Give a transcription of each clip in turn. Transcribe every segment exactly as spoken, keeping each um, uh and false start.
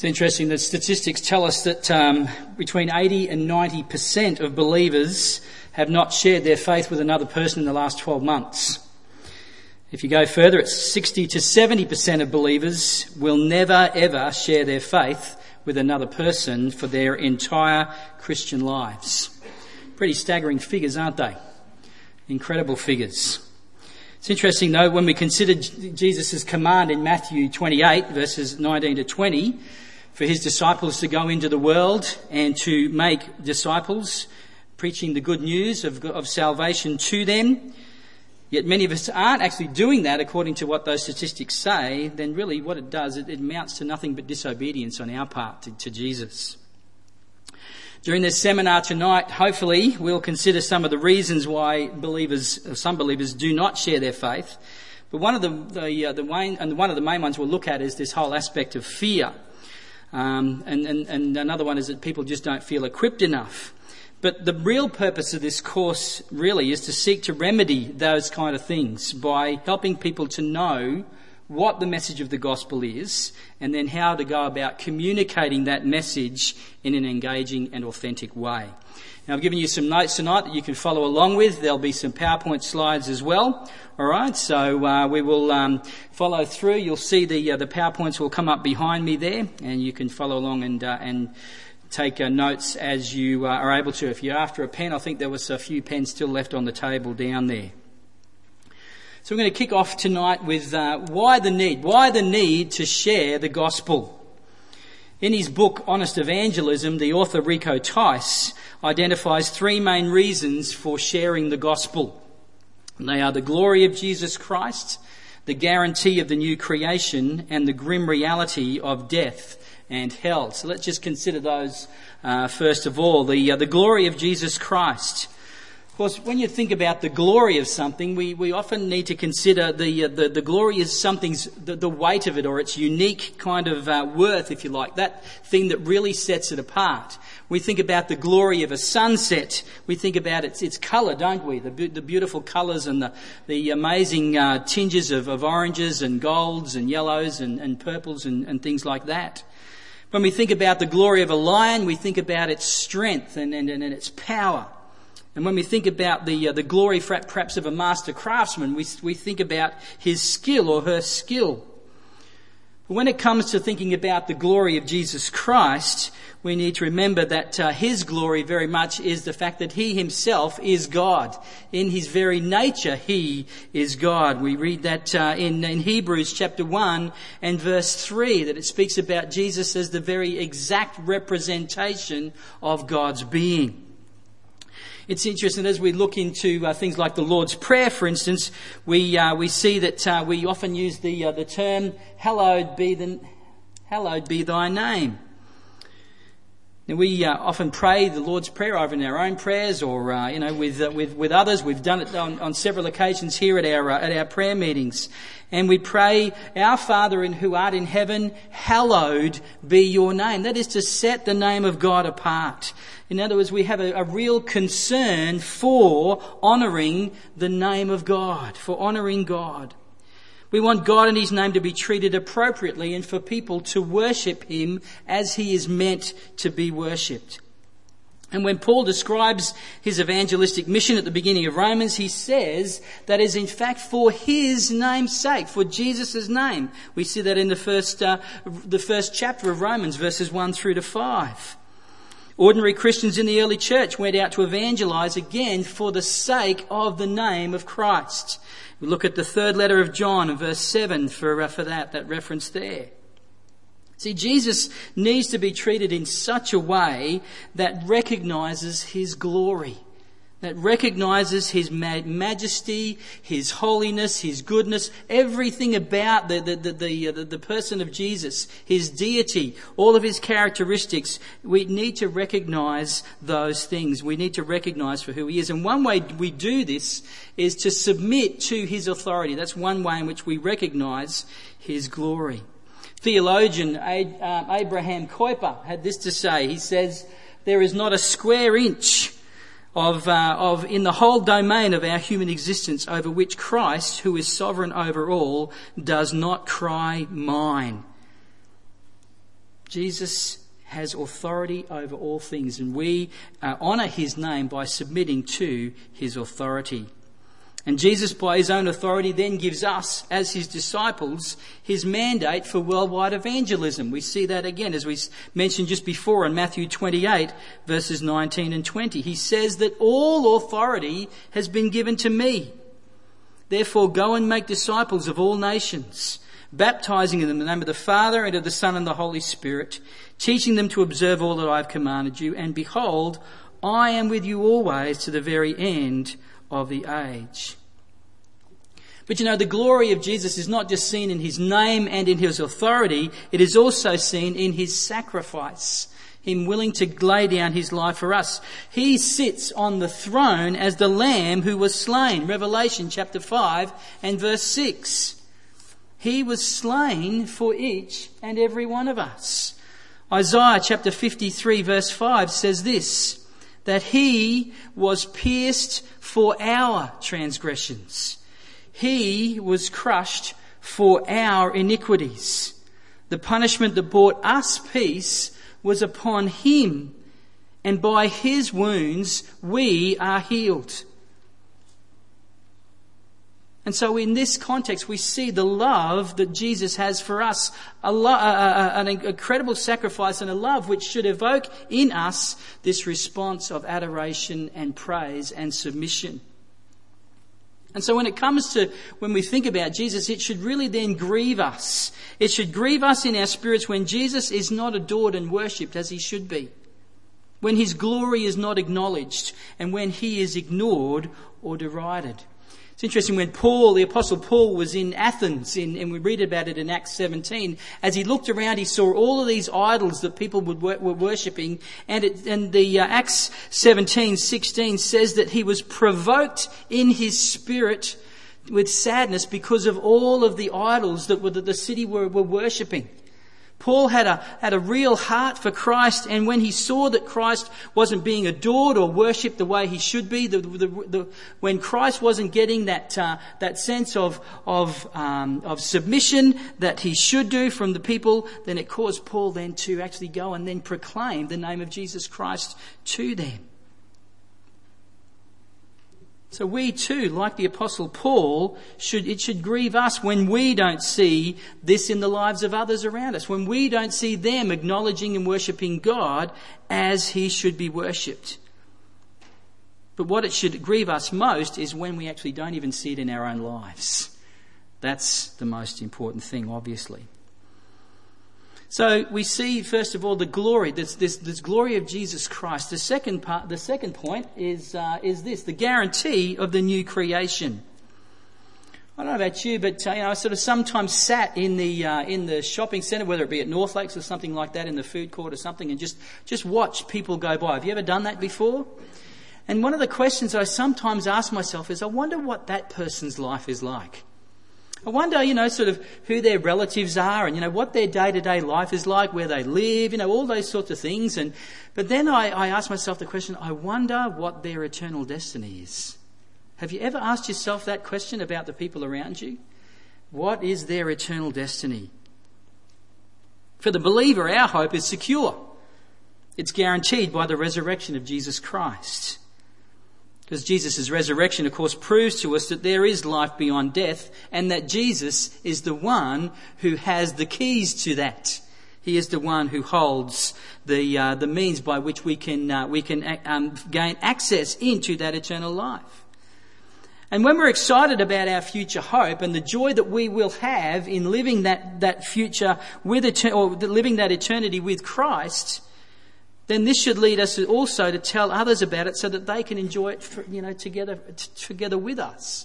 It's interesting that statistics tell us that um, between eighty and ninety percent of believers have not shared their faith with another person in the last twelve months. If you go further, it's sixty to seventy percent of believers will never, ever share their faith with another person for their entire Christian lives. Pretty staggering figures, aren't they? Incredible figures. It's interesting, though, when we consider Jesus' command in Matthew twenty-eight, verses nineteen to twenty, for his disciples to go into the world and to make disciples, preaching the good news of, of salvation to them. Yet many of us aren't actually doing that according to what those statistics say. Then really what it does, it, it amounts to nothing but disobedience on our part to, to Jesus. During this seminar tonight, hopefully we'll consider some of the reasons why believers, some believers, do not share their faith. But one of the, the, uh, the main, and one of the main ones we'll look at is this whole aspect of fear. Um, and, and, and another one is that people just don't feel equipped enough. But the real purpose of this course really is to seek to remedy those kind of things by helping people to know what the message of the gospel is and then how to go about communicating that message in an engaging and authentic way. Now, I've given you some notes tonight that you can follow along with. There'll be some PowerPoint slides as well. All right, so uh, we will um, follow through. You'll see the uh, the PowerPoints will come up behind me there, and you can follow along and uh, and. Take uh, notes as you uh, are able to. If you're after a pen, I think there was a few pens still left on the table down there. So we're going to kick off tonight with uh, why the need, why the need to share the gospel. In his book, Honest Evangelism, the author Rico Tice identifies three main reasons for sharing the gospel. And they are the glory of Jesus Christ, the guarantee of the new creation, and the grim reality of death and hell. So let's just consider those uh, first of all. The uh, the glory of Jesus Christ. Of course, when you think about the glory of something, we, we often need to consider the, uh, the the glory is something's the, the weight of it, or its unique kind of uh, worth, if you like, that thing that really sets it apart. We think about the glory of a sunset. We think about its its colour, don't we? The, the beautiful colours and the the amazing uh, tinges of, of oranges and golds and yellows and, and purples and, and things like that. When we think about the glory of a lion, we think about its strength and, and, and its power. And when we think about the uh, the glory perhaps of a master craftsman, we we think about his skill or her skill. But when it comes to thinking about the glory of Jesus Christ, we need to remember that uh, his glory very much is the fact that he himself is God. In his very nature, he is God. We read that uh, in, in Hebrews chapter one and verse three, that it speaks about Jesus as the very exact representation of God's being. It's interesting, as we look into uh, things like the Lord's Prayer, for instance, we uh, we see that uh, we often use the uh, the term, hallowed be, the, hallowed be thy name. And we uh, often pray the Lord's Prayer either in our own prayers or, uh, you know, with, uh, with with others. We've done it on, on several occasions here at our uh, at our prayer meetings, and we pray, "Our Father in who art in heaven, hallowed be your name." That is to set the name of God apart. In other words, we have a, a real concern for honouring the name of God, for honouring God. We want God and his name to be treated appropriately and for people to worship him as he is meant to be worshipped. And when Paul describes his evangelistic mission at the beginning of Romans, he says that is in fact for his name's sake, for Jesus' name. We see that in the first, uh, the first chapter of Romans, verses one through to five. Ordinary Christians in the early church went out to evangelize again for the sake of the name of Christ. We look at the third letter of John, verse seven, for, uh, for that, that reference there. See, Jesus needs to be treated in such a way that recognises his glory, that recognises his majesty, his holiness, his goodness, everything about the the the, the, uh, the the person of Jesus, his deity, all of his characteristics. We need to recognise those things. We need to recognise for who he is. And one way we do this is to submit to his authority. That's one way in which we recognise his glory. Theologian Abraham Kuyper had this to say. He says, "There is not a square inch Of, uh, of in the whole domain of our human existence over which Christ, who is sovereign over all, does not cry mine." Jesus has authority over all things, and we uh, honour his name by submitting to his authority. And Jesus, by his own authority, then gives us, as his disciples, his mandate for worldwide evangelism. We see that again, as we mentioned just before, in Matthew twenty-eight, verses nineteen and twenty. He says that all authority has been given to me. Therefore, go and make disciples of all nations, baptizing them in the name of the Father and of the Son and the Holy Spirit, teaching them to observe all that I have commanded you. And behold, I am with you always to the very end of the age. But you know, the glory of Jesus is not just seen in his name and in his authority, it is also seen in his sacrifice, him willing to lay down his life for us. He sits on the throne as the Lamb who was slain, Revelation chapter five and verse six. He was slain for each and every one of us. Isaiah chapter fifty-three verse five says this, that he was pierced for our transgressions. He was crushed for our iniquities. The punishment that brought us peace was upon him, and by his wounds we are healed. And so in this context, we see the love that Jesus has for us, a lo- a, a, an incredible sacrifice and a love which should evoke in us this response of adoration and praise and submission. And so when it comes to, when we think about Jesus, it should really then grieve us. It should grieve us in our spirits when Jesus is not adored and worshipped as he should be, when his glory is not acknowledged, and when he is ignored or derided. It's interesting, when Paul, the Apostle Paul, was in Athens, in, and we read about it in Acts seventeen, as he looked around, he saw all of these idols that people would, were worshipping, and, it, and the uh, Acts seventeen sixteen says that he was provoked in his spirit with sadness because of all of the idols that, were, that the city were, were worshipping. Paul had a, had a real heart for Christ, and when he saw that Christ wasn't being adored or worshipped the way he should be, the, the, the, when Christ wasn't getting that uh, that sense of of um, of submission that he should do from the people, then it caused Paul then to actually go and then proclaim the name of Jesus Christ to them. So we too, like the Apostle Paul, should it should grieve us when we don't see this in the lives of others around us, when we don't see them acknowledging and worshipping God as he should be worshipped. But what it should grieve us most is when we actually don't even see it in our own lives. That's the most important thing, obviously. So we see, first of all, the glory, this, this, this glory of Jesus Christ. The second part, the second point is uh, is this, the guarantee of the new creation. I don't know about you, but uh, you know, I sort of sometimes sat in the uh, in the shopping centre, whether it be at North Lakes or something like that, in the food court or something, and just just watch people go by. Have you ever done that before? And one of the questions I sometimes ask myself is, I wonder what that person's life is like. I wonder, you know, sort of who their relatives are and, you know, what their day-to-day life is like, where they live, you know, all those sorts of things. And But then I, I ask myself the question, I wonder what their eternal destiny is. Have you ever asked yourself that question about the people around you? What is their eternal destiny? For the believer, our hope is secure. It's guaranteed by the resurrection of Jesus Christ. Because Jesus' resurrection, of course, proves to us that there is life beyond death and that Jesus is the one who has the keys to that. He is the one who holds the uh, the means by which we can uh, we can um, gain access into that eternal life. And when we're excited about our future hope and the joy that we will have in living that that future with etern- or living that eternity with Christ, then this should lead us also to tell others about it so that they can enjoy it, for, you know, together t- together with us.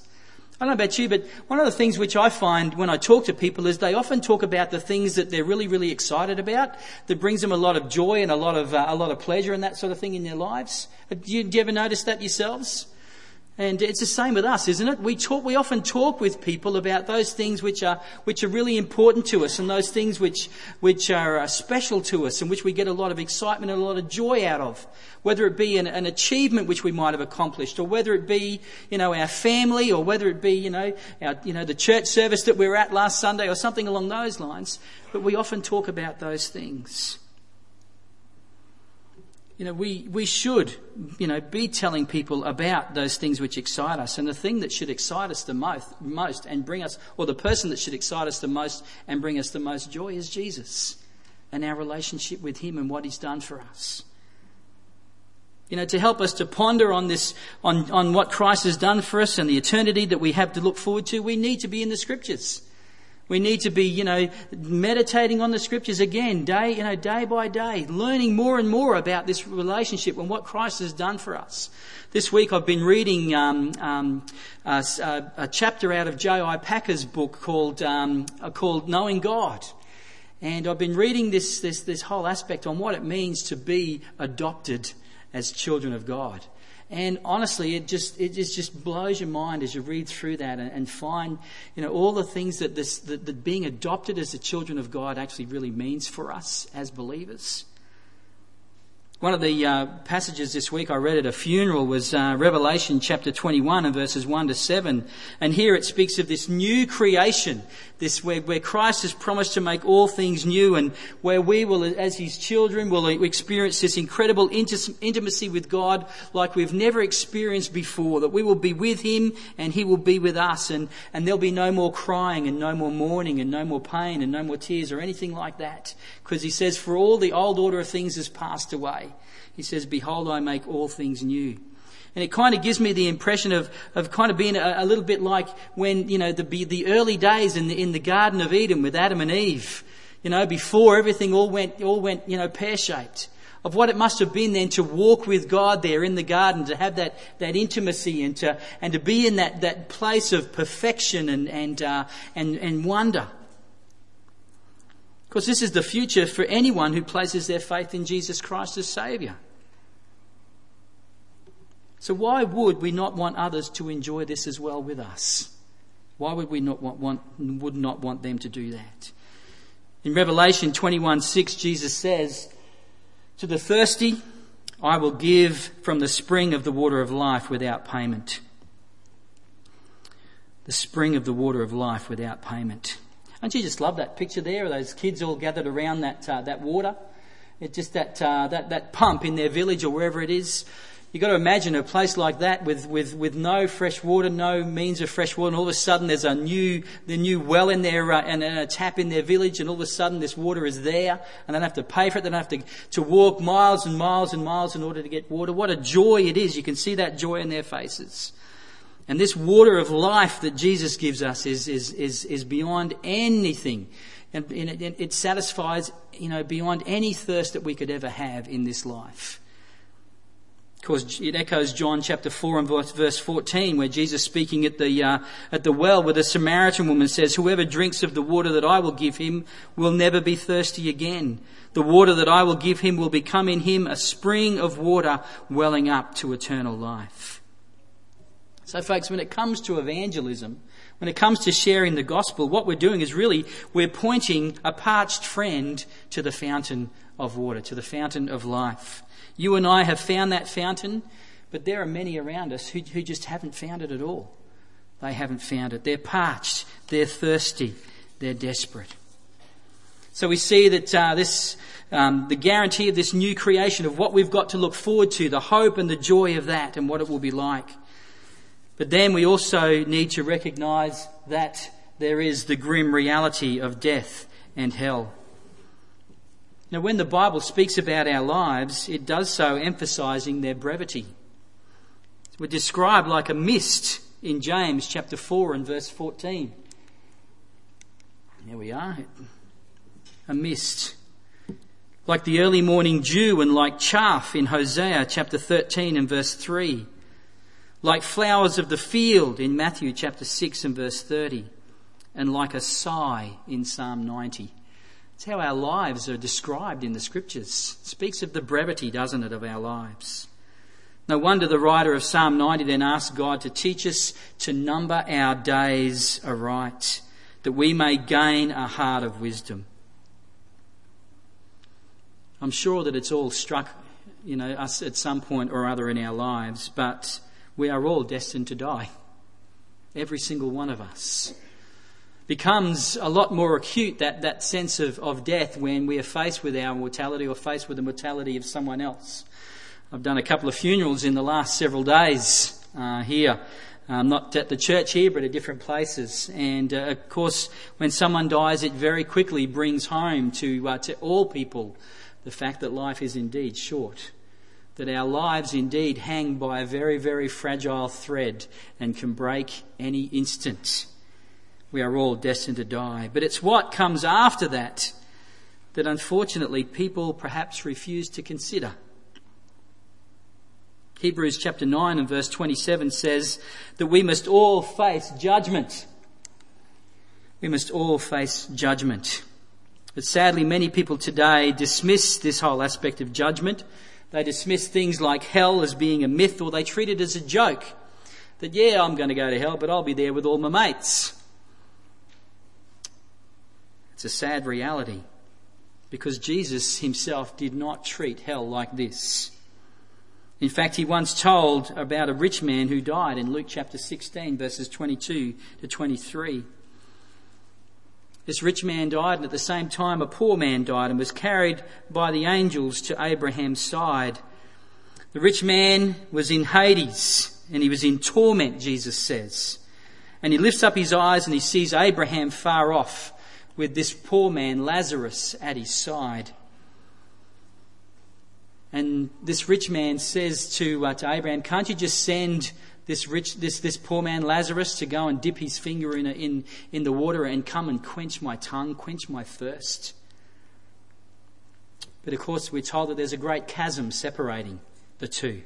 I don't know about you, but one of the things which I find when I talk to people is they often talk about the things that they're really, really excited about, that brings them a lot of joy and a lot of uh, a lot of pleasure and that sort of thing in their lives. Do you, do you ever notice that yourselves? And it's the same with us, isn't it? We talk, we often talk with people about those things which are, which are really important to us, and those things which, which are uh, special to us, and which we get a lot of excitement and a lot of joy out of. Whether it be an, an achievement which we might have accomplished, or whether it be, you know, our family, or whether it be, you know, our, you know, the church service that we were at last Sunday, or something along those lines. But we often talk about those things. You know, we, we should, you know, be telling people about those things which excite us. And the thing that should excite us the most, most and bring us, or the person that should excite us the most and bring us the most joy is Jesus and our relationship with him and what he's done for us. You know, to help us to ponder on this, on, on what Christ has done for us and the eternity that we have to look forward to, we need to be in the Scriptures. We need to be, you know, meditating on the Scriptures again, day, you know, day by day, learning more and more about this relationship and what Christ has done for us. This week I've been reading um, um, a, a chapter out of J I Packer's book called um, called Knowing God, and I've been reading this this this whole aspect on what it means to be adopted as children of God. And honestly, it just it just blows your mind as you read through that and, and find, you know, all the things that this that, that being adopted as the children of God actually really means for us as believers. One of the uh, passages this week I read at a funeral was uh, Revelation chapter twenty-one and verses one to seven. And here it speaks of this new creation, this where, where Christ has promised to make all things new, and where we will, as his children, will experience this incredible inti- intimacy with God like we've never experienced before, that we will be with him and he will be with us, and, and there'll be no more crying and no more mourning and no more pain and no more tears or anything like that. Because he says, for all the old order of things has passed away. He says, behold, I make all things new. And it kind of gives me the impression of, of kind of being a, a little bit like when, you know, the the early days in the, in the Garden of Eden with Adam and Eve, you know, before everything all went, all went, you know, pear-shaped, of what it must have been then to walk with God there in the garden, to have that, that intimacy and to, and to be in that, that place of perfection and, and, uh, and, and wonder. Because this is the future for anyone who places their faith in Jesus Christ as Saviour. So why would we not want others to enjoy this as well with us? Why would we not want, want would not want them to do that? In Revelation twenty-one six, Jesus says, "To the thirsty, I will give from the spring of the water of life without payment." The spring of the water of life without payment. Don't you just love that picture there of those kids all gathered around that uh, that water? It's just that, uh, that that pump in their village or wherever it is. You've got to imagine a place like that with, with, with no fresh water, no means of fresh water, and all of a sudden there's a new the new well in there uh, and, and a tap in their village, and all of a sudden this water is there, and they don't have to pay for it. They don't have to, to walk miles and miles and miles in order to get water. What a joy it is. You can see that joy in their faces. And this water of life that Jesus gives us is is is, is beyond anything, and, and it, it satisfies, you know, beyond any thirst that we could ever have in this life. Of course, it echoes John chapter four and verse fourteen, where Jesus, speaking at the uh, at the well with a Samaritan woman, says, "Whoever drinks of the water that I will give him will never be thirsty again. The water that I will give him will become in him a spring of water welling up to eternal life." So folks, when it comes to evangelism, when it comes to sharing the gospel, what we're doing is really we're pointing a parched friend to the fountain of water, to the fountain of life. You and I have found that fountain, but there are many around us who, who just haven't found it at all. They haven't found it. They're parched. They're thirsty. They're desperate. So we see that uh, this, um, the guarantee of this new creation, of what we've got to look forward to, the hope and the joy of that and what it will be like. But then we also need to recognise that there is the grim reality of death and hell. Now, when the Bible speaks about our lives, it does so emphasising their brevity. We're described like a mist in James chapter four and verse fourteen. Here we are. A mist. Like the early morning dew and like chaff in Hosea chapter thirteen and verse three. Like flowers of the field in Matthew chapter six and verse thirty, and like a sigh in Psalm ninety. It's how our lives are described in the Scriptures. It speaks of the brevity, doesn't it, of our lives. No wonder the writer of Psalm ninety then asks God to teach us to number our days aright, that we may gain a heart of wisdom. I'm sure that it's all struck, you know, us at some point or other in our lives, but we are all destined to die. Every single one of us. Becomes a lot more acute, that, that sense of, of death, when we are faced with our mortality or faced with the mortality of someone else. I've done a couple of funerals in the last several days uh, here, um, not at the church here but at different places. And uh, of course, when someone dies, it very quickly brings home to uh, to all people the fact that life is indeed short, that our lives indeed hang by a very, very fragile thread and can break any instant. We are all destined to die. But it's what comes after that that unfortunately people perhaps refuse to consider. Hebrews chapter nine and verse twenty-seven says that we must all face judgment. We must all face judgment. But sadly, many people today dismiss this whole aspect of judgment. They dismiss things like hell as being a myth, or they treat it as a joke. That, yeah, I'm going to go to hell, but I'll be there with all my mates. It's a sad reality, because Jesus himself did not treat hell like this. In fact, he once told about a rich man who died in Luke chapter sixteen, verses twenty-two to twenty-three. This rich man died, and at the same time a poor man died and was carried by the angels to Abraham's side. The rich man was in Hades, and he was in torment, Jesus says. And he lifts up his eyes and he sees Abraham far off, with this poor man Lazarus at his side. And this rich man says to, uh, to Abraham, can't you just send this rich this, this poor man Lazarus to go and dip his finger in, a, in, in the water and come and quench my tongue, quench my thirst? But of course we're told that there's a great chasm separating the two.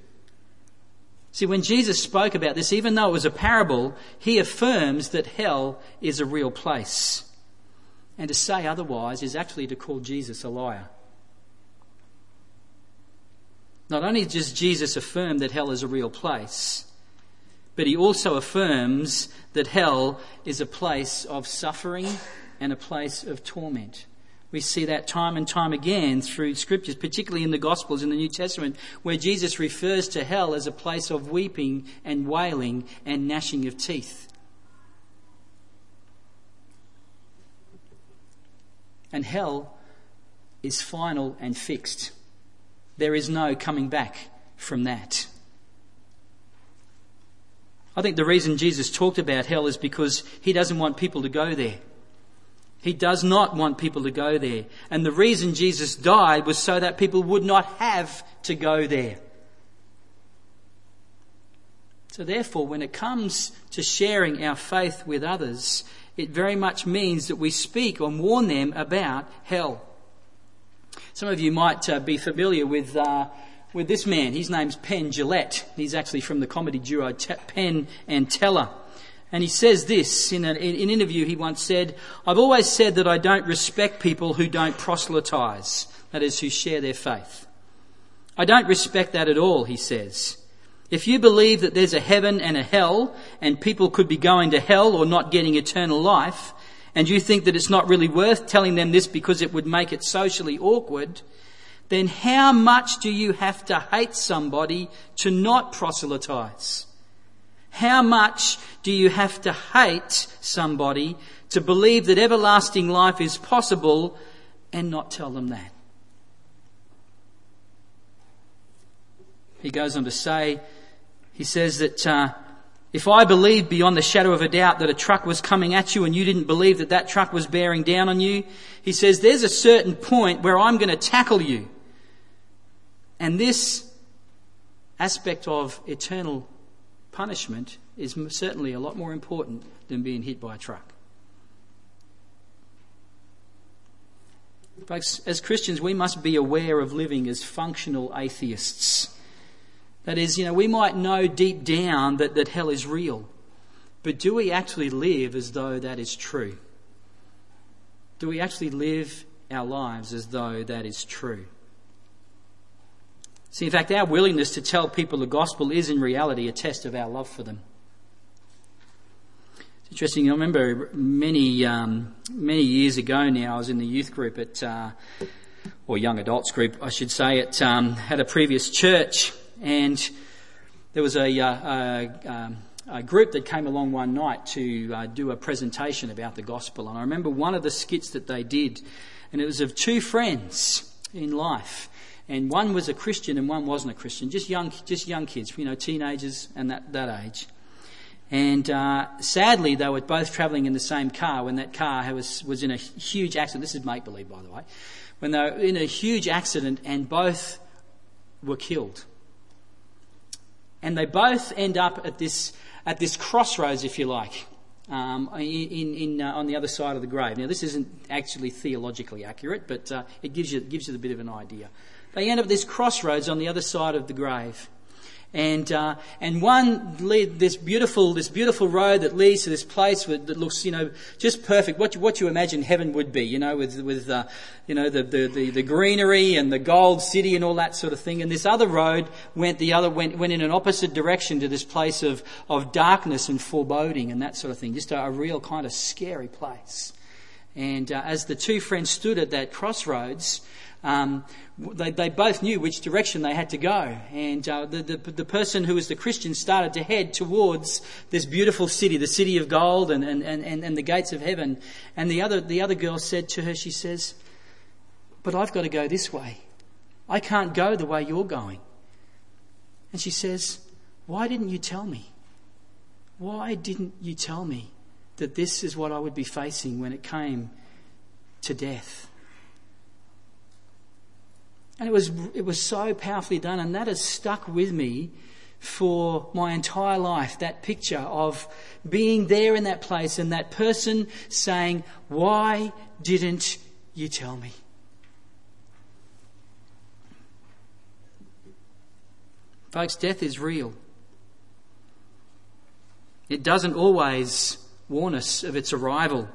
See, when Jesus spoke about this, even though it was a parable, he affirms that hell is a real place. And to say otherwise is actually to call Jesus a liar. Not only does Jesus affirm that hell is a real place, but he also affirms that hell is a place of suffering and a place of torment. We see that time and time again through scriptures, particularly in the Gospels, in the New Testament, where Jesus refers to hell as a place of weeping and wailing and gnashing of teeth. And hell is final and fixed. There is no coming back from that. I think the reason Jesus talked about hell is because he doesn't want people to go there. He does not want people to go there. And the reason Jesus died was so that people would not have to go there. So therefore, when it comes to sharing our faith with others, it very much means that we speak and warn them about hell. Some of you might uh, be familiar with uh, with this man. His name's Penn Gillette. He's actually from the comedy duo T- Penn and Teller. And he says this in, a, in an interview. He once said, "I've always said that I don't respect people who don't proselytize, that is, who share their faith. I don't respect that at all," he says. "If you believe that there's a heaven and a hell and people could be going to hell or not getting eternal life, and you think that it's not really worth telling them this because it would make it socially awkward, then how much do you have to hate somebody to not proselytize? How much do you have to hate somebody to believe that everlasting life is possible and not tell them that?" He goes on to say, he says that uh, if I believed beyond the shadow of a doubt that a truck was coming at you and you didn't believe that that truck was bearing down on you, he says, there's a certain point where I'm going to tackle you. And this aspect of eternal punishment is certainly a lot more important than being hit by a truck. Folks, as Christians, we must be aware of living as functional atheists. That is, you know, we might know deep down that, that hell is real, but do we actually live as though that is true? Do we actually live our lives as though that is true? See, in fact, our willingness to tell people the gospel is in reality a test of our love for them. It's interesting, I remember many um, many years ago now, I was in the youth group at, uh, or young adults group, I should say, at, um, at a previous church, and there was a, a, a, a group that came along one night to uh, do a presentation about the gospel, and I remember one of the skits that they did, and it was of two friends in life. And one was a Christian and one wasn't a Christian. Just young, just young kids, you know, teenagers and that, that age. And uh, sadly, they were both travelling in the same car when that car was was in a huge accident. This is make-believe, by the way. When they were in a huge accident and both were killed. And they both end up at this at this crossroads, if you like, um, in in uh, on the other side of the grave. Now, this isn't actually theologically accurate, but uh, it gives you gives you a bit of an idea. They end up at this crossroads on the other side of the grave, and uh, and one lead this beautiful this beautiful road that leads to this place with, that looks, you know, just perfect. What you, what you imagine heaven would be, you know, with with uh, you know the, the, the, the greenery and the gold city and all that sort of thing. And this other road went the other went went in an opposite direction to this place of of darkness and foreboding and that sort of thing. Just a, a real kind of scary place. And uh, as the two friends stood at that crossroads, Um, they, they both knew which direction they had to go, and uh, the, the the person who was the Christian started to head towards this beautiful city, the city of gold and, and, and, and the gates of heaven. And the other the other girl said to her, she says, "But I've got to go this way. I can't go the way you're going." And she says, "Why didn't you tell me? Why didn't you tell me that this is what I would be facing when it came to death?" And it was it was so powerfully done, and that has stuck with me for my entire life, that picture of being there in that place and that person saying, "Why didn't you tell me?" Folks, death is real. It doesn't always warn us of its arrival.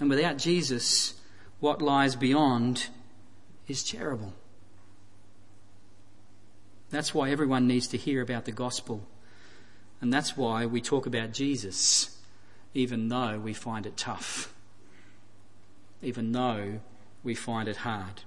And without Jesus, what lies beyond is terrible. That's why everyone needs to hear about the gospel. And that's why we talk about Jesus, even though we find it tough, even though we find it hard.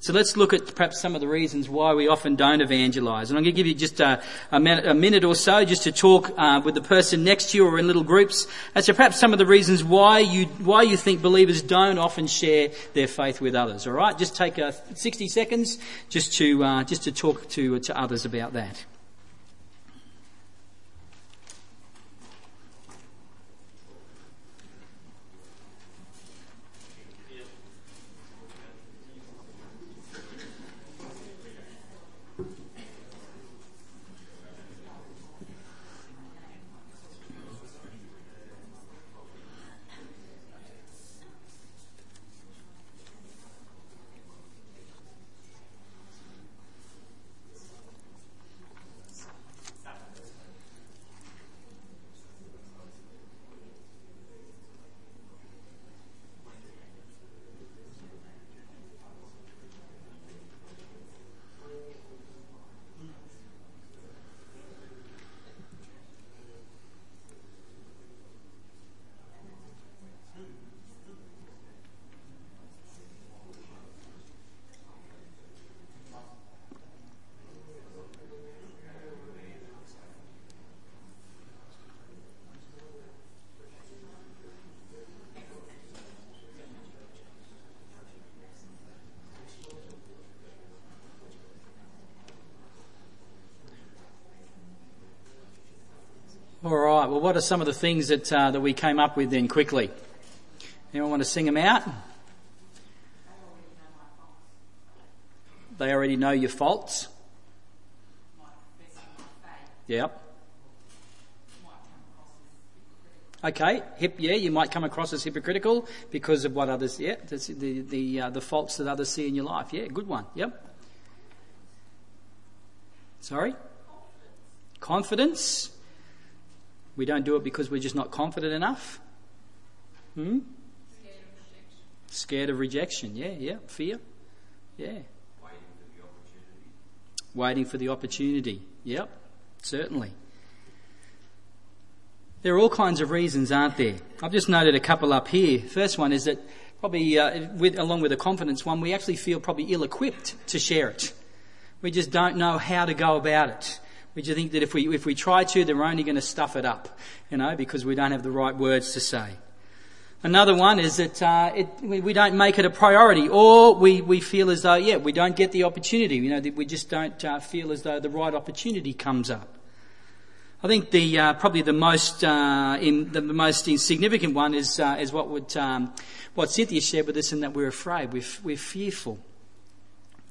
So let's look at perhaps some of the reasons why we often don't evangelise. And I'm going to give you just a, a, minute, a minute or so just to talk uh, with the person next to you or in little groups as to perhaps some of the reasons why you why you think believers don't often share their faith with others. All right, just take uh, sixty seconds just to uh, just to talk to to others about that. Well, what are some of the things that uh, that we came up with then quickly? Anyone want to sing them out? They already know your faults. Yep. Okay. Hip. Yeah, you might come across as hypocritical because of what others. Yeah, that's the the uh, the faults that others see in your life. Yeah, good one. Yep. Sorry. Confidence. We don't do it because we're just not confident enough. Hmm? Scared of rejection. Scared of rejection, yeah, yeah, fear, yeah. Waiting for the opportunity. Waiting for the opportunity, yep, certainly. There are all kinds of reasons, aren't there? I've just noted a couple up here. First one is that probably, uh, with, along with the confidence one, we actually feel probably ill-equipped to share it. We just don't know how to go about it. We just think that if we if we try to, then we're only going to stuff it up, you know, because we don't have the right words to say. Another one is that uh, it, we don't make it a priority, or we, we feel as though, yeah, we don't get the opportunity. You know, that we just don't uh, feel as though the right opportunity comes up. I think the uh, probably the most uh, in, the most insignificant one is uh, is what would um, what Cynthia shared with us, in that we're afraid, we're we're fearful.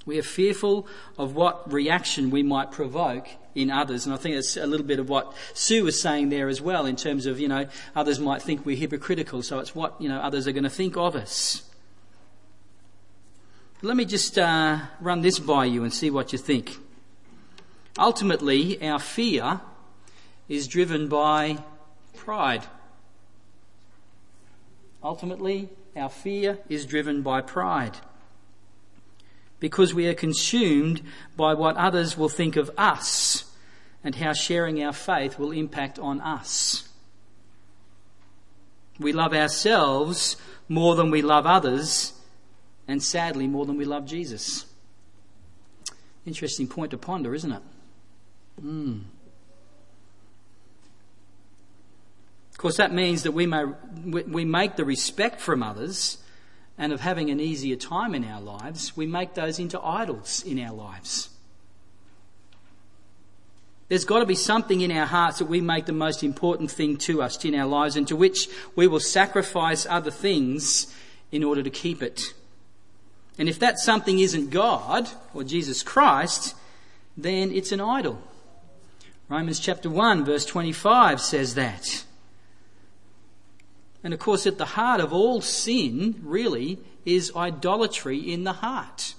We are fearful of what reaction we might provoke in others. And I think that's a little bit of what Sue was saying there as well, in terms of, you know, others might think we're hypocritical, so it's what, you know, others are going to think of us. But let me just uh, run this by you and see what you think. Ultimately, our fear is driven by pride. Ultimately, our fear is driven by pride. Because we are consumed by what others will think of us and how sharing our faith will impact on us. We love ourselves more than we love others, and sadly more than we love Jesus. Interesting point to ponder, isn't it? Mm. Of course, that means that we may we make the respect from others and of having an easier time in our lives, we make those into idols in our lives. There's got to be something in our hearts that we make the most important thing to us in our lives, and to which we will sacrifice other things in order to keep it. And if that something isn't God or Jesus Christ, then it's an idol. Romans chapter one, verse twenty-five says that. And of course, at the heart of all sin, really, is idolatry in the heart.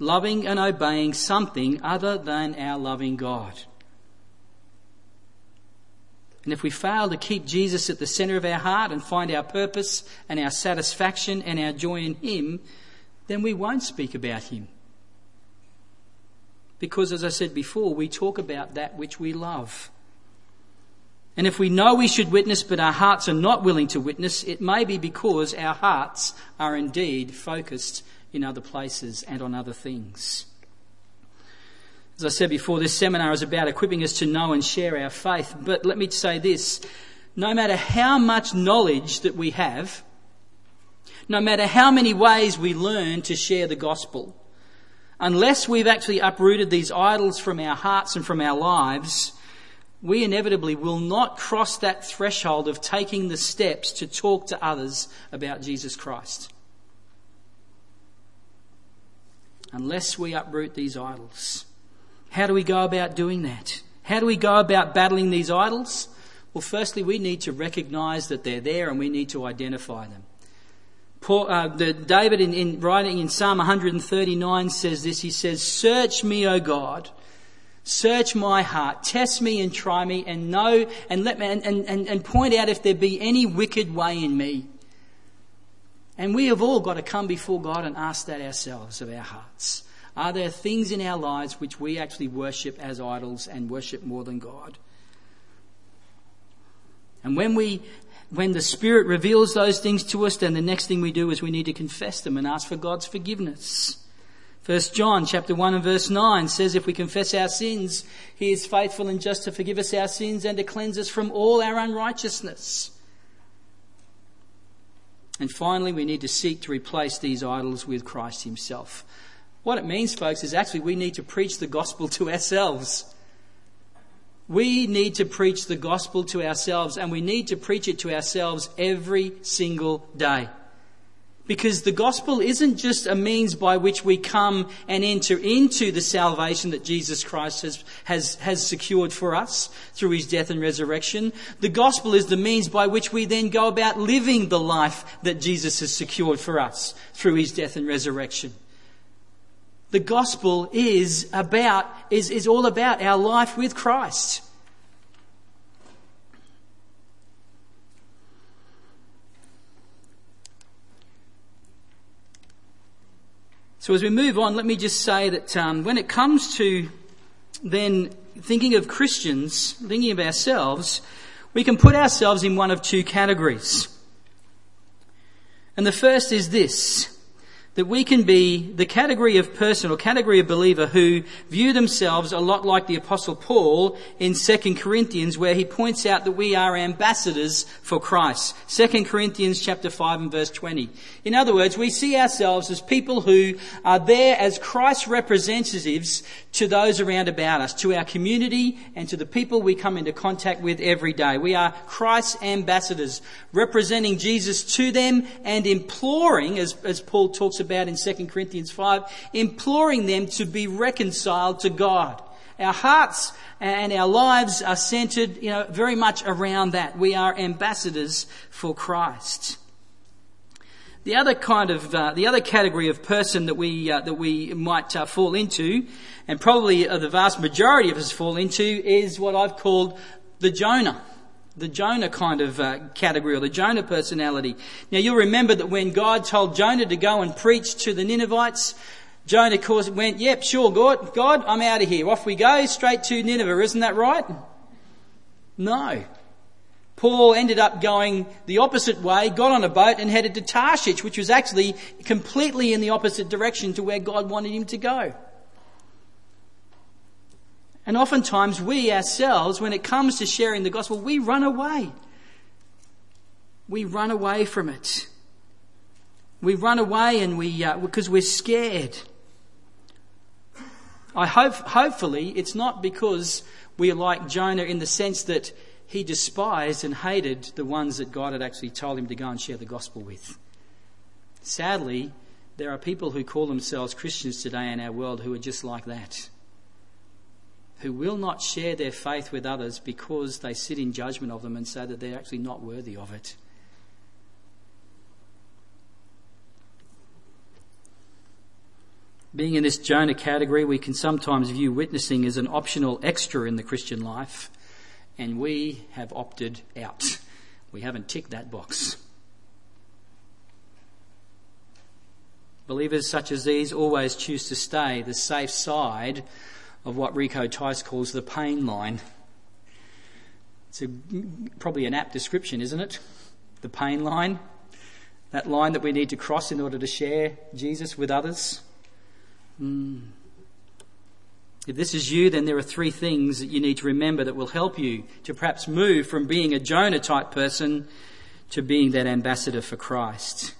Loving and obeying something other than our loving God. And if we fail to keep Jesus at the centre of our heart and find our purpose and our satisfaction and our joy in Him, then we won't speak about Him. Because, as I said before, we talk about that which we love. And if we know we should witness but our hearts are not willing to witness, it may be because our hearts are indeed focused in other places and on other things. As I said before, this seminar is about equipping us to know and share our faith. But let me say this, no matter how much knowledge that we have, no matter how many ways we learn to share the gospel, unless we've actually uprooted these idols from our hearts and from our lives, we inevitably will not cross that threshold of taking the steps to talk to others about Jesus Christ. Unless we uproot these idols. How do we go about doing that? How do we go about battling these idols? Well, firstly, we need to recognise that they're there, and we need to identify them. Paul, uh, the, David, in, in writing in Psalm one thirty-nine, says this. He says, "Search me, O God. Search my heart, test me and try me, and know and let me and, and, and point out if there be any wicked way in me." And we have all got to come before God and ask that ourselves of our hearts. Are there things in our lives which we actually worship as idols and worship more than God? And when we when the Spirit reveals those things to us, then the next thing we do is we need to confess them and ask for God's forgiveness. First John chapter one and verse nine says, "If we confess our sins, He is faithful and just to forgive us our sins and to cleanse us from all our unrighteousness." And finally, we need to seek to replace these idols with Christ Himself. What it means, folks, is actually we need to preach the gospel to ourselves. We need to preach the gospel to ourselves, and we need to preach it to ourselves every single day. Because the gospel isn't just a means by which we come and enter into the salvation that Jesus Christ has, has, has secured for us through His death and resurrection. The gospel is the means by which we then go about living the life that Jesus has secured for us through His death and resurrection. The gospel is about, is, is all about our life with Christ. So as we move on, let me just say that um, when it comes to then thinking of Christians, thinking of ourselves, we can put ourselves in one of two categories. And the first is this, that we can be the category of person or category of believer who view themselves a lot like the Apostle Paul in Second Corinthians, where he points out that we are ambassadors for Christ. Second Corinthians chapter five and verse twenty. In other words, we see ourselves as people who are there as Christ's representatives to those around about us, to our community and to the people we come into contact with every day. We are Christ's ambassadors, representing Jesus to them and imploring, as, as Paul talks about, about in Second Corinthians five, imploring them to be reconciled to God. Our hearts and our lives are centered, you know, very much around that. We are ambassadors for Christ. The other kind of uh, the other category of person that we uh, that we might uh, fall into, and probably uh, the vast majority of us fall into, is what I've called the Jonah. The Jonah kind of uh, category, or the Jonah personality. Now, you'll remember that when God told Jonah to go and preach to the Ninevites, Jonah, of course, went, yep, sure, God, God, I'm out of here. Off we go, straight to Nineveh. Isn't that right? No. Paul ended up going the opposite way, got on a boat and headed to Tarshish, which was actually completely in the opposite direction to where God wanted him to go. And oftentimes we ourselves, when it comes to sharing the gospel, we run away. We run away from it. We run away and we uh, because we're scared. I hope, hopefully, it's not because we're like Jonah in the sense that he despised and hated the ones that God had actually told him to go and share the gospel with. Sadly, there are people who call themselves Christians today in our world who are just like that, who will not share their faith with others because they sit in judgment of them and say that they're actually not worthy of it. Being in this Jonah category, we can sometimes view witnessing as an optional extra in the Christian life, and we have opted out. We haven't ticked that box. Believers such as these always choose to stay the safe side of what Rico Tice calls the pain line. It's a, probably an apt description, isn't it? The pain line, that line that we need to cross in order to share Jesus with others. Mm. If this is you, then there are three things that you need to remember that will help you to perhaps move from being a Jonah-type person to being that ambassador for Christ.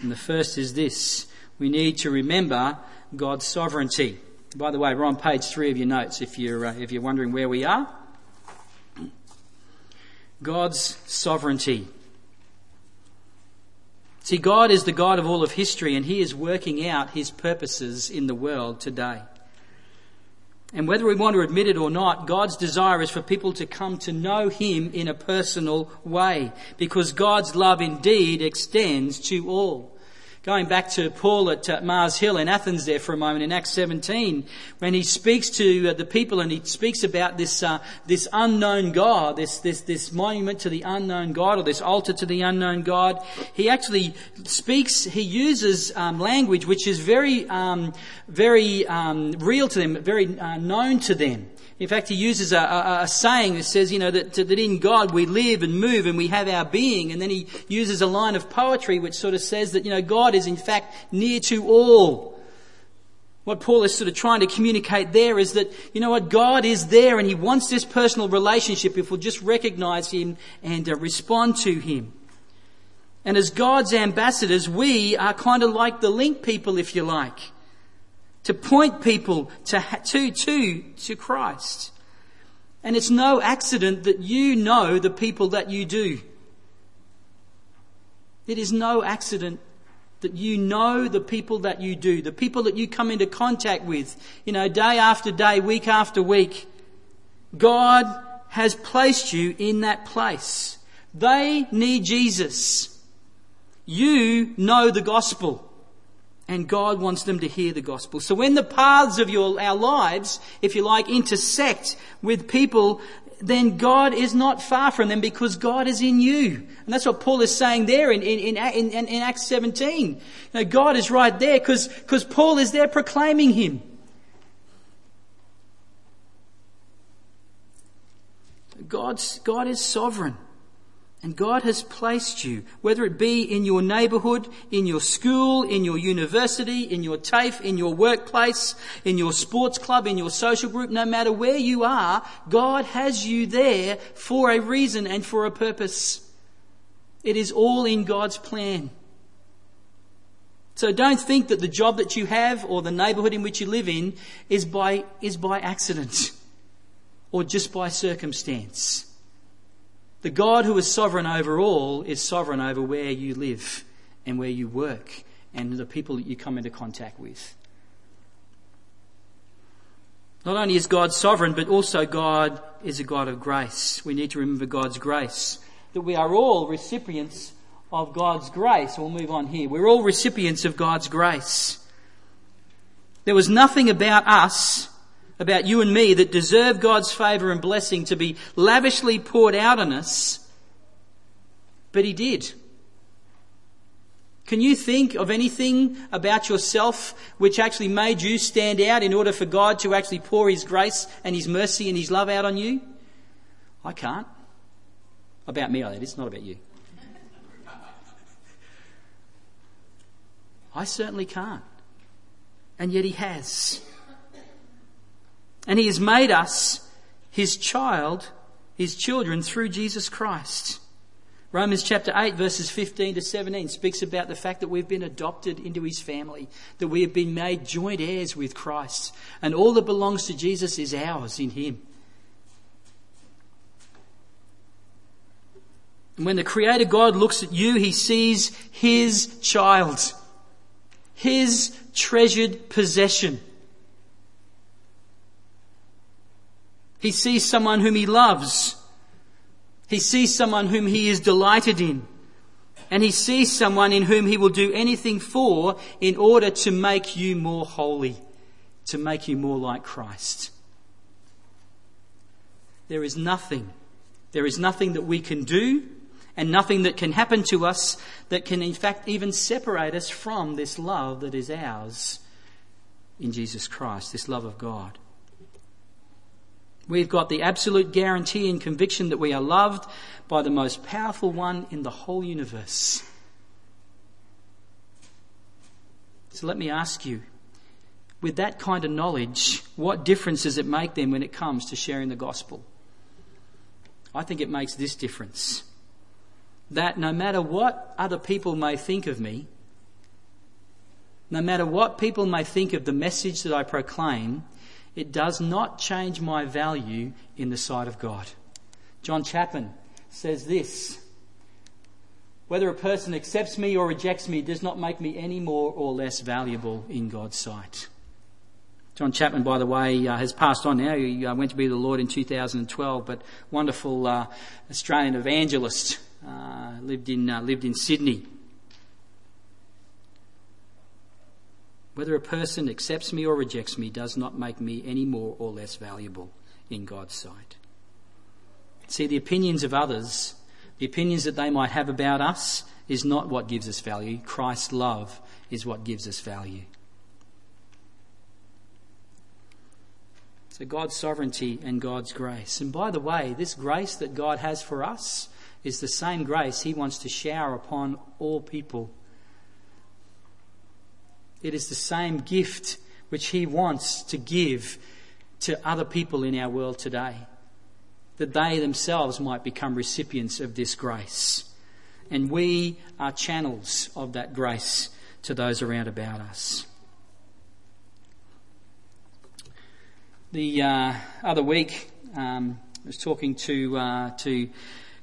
And the first is this: we need to remember God's sovereignty. By the way, we're on page three of your notes if you're, uh, if you're wondering where we are. God's sovereignty. See, God is the God of all of history, and he is working out his purposes in the world today. And whether we want to admit it or not, God's desire is for people to come to know him in a personal way, because God's love indeed extends to all. Going back to Paul at uh, Mars Hill in Athens there for a moment in Acts seventeen, when he speaks to uh, the people and he speaks about this uh, this unknown God, this, this, this monument to the unknown God, or this altar to the unknown God, he actually speaks, he uses um, language which is very, um, very um, real to them, very uh, known to them. In fact, he uses a, a, a saying that says, you know, that, that in God we live and move and we have our being. And then he uses a line of poetry which sort of says that, you know, God is in fact near to all. What Paul is sort of trying to communicate there is that, you know what, God is there and he wants this personal relationship if we'll just recognize him and uh, respond to him. And as God's ambassadors, we are kind of like the link people, if you like, to point people to, to to to Christ. And it's no accident that you know the people that you do. It is no accident that you know the people that you do, the people that you come into contact with, you know, day after day, week after week. God has placed you in that place. They need Jesus. You know the gospel. And God wants them to hear the gospel. So when the paths of your, our lives, if you like, intersect with people then God is not far from them because God is in you. And that's what Paul is saying there in, in, in, in, in Acts seventeen. You know, God is right there because because Paul is there proclaiming him. God's, God is sovereign. And God has placed you, whether it be in your neighbourhood, in your school, in your university, in your TAFE, in your workplace, in your sports club, in your social group, no matter where you are, God has you there for a reason and for a purpose. It is all in God's plan. So don't think that the job that you have or the neighbourhood in which you live in is by, is by accident or just by circumstance. The God who is sovereign over all is sovereign over where you live and where you work and the people that you come into contact with. Not only is God sovereign, but also God is a God of grace. We need to remember God's grace, that we are all recipients of God's grace. We'll move on here. We're all recipients of God's grace. There was nothing about us about you and me that deserve God's favour and blessing to be lavishly poured out on us, but he did. Can you think of anything about yourself which actually made you stand out in order for God to actually pour his grace and his mercy and his love out on you? I can't. About me, it's not about you. I certainly can't. And yet he has. And he has made us his child, his children, through Jesus Christ. Romans chapter eight, verses fifteen to seventeen speaks about the fact that we've been adopted into his family, that we have been made joint heirs with Christ, and all that belongs to Jesus is ours in him. And when the Creator God looks at you, he sees his child, his treasured possession. He sees someone whom he loves. He sees someone whom he is delighted in. And he sees someone in whom he will do anything for in order to make you more holy, to make you more like Christ. There is nothing, there is nothing that we can do and nothing that can happen to us that can in fact even separate us from this love that is ours in Jesus Christ, this love of God. We've got the absolute guarantee and conviction that we are loved by the most powerful one in the whole universe. So let me ask you, with that kind of knowledge, what difference does it make then when it comes to sharing the gospel? I think it makes this difference. That no matter what other people may think of me, no matter what people may think of the message that I proclaim, it does not change my value in the sight of God. John Chapman says this: whether a person accepts me or rejects me does not make me any more or less valuable in God's sight. John Chapman, by the way, uh, has passed on now. He uh, went to be with the Lord in two thousand twelve, but wonderful uh, Australian evangelist, uh, lived in uh, lived in Sydney. Whether a person accepts me or rejects me does not make me any more or less valuable in God's sight. See, the opinions of others, the opinions that they might have about us, is not what gives us value. Christ's love is what gives us value. So God's sovereignty and God's grace. And by the way, this grace that God has for us is the same grace he wants to shower upon all people. It is the same gift which he wants to give to other people in our world today, that they themselves might become recipients of this grace. And we are channels of that grace to those around about us. The uh, other week, um, I was talking to uh, to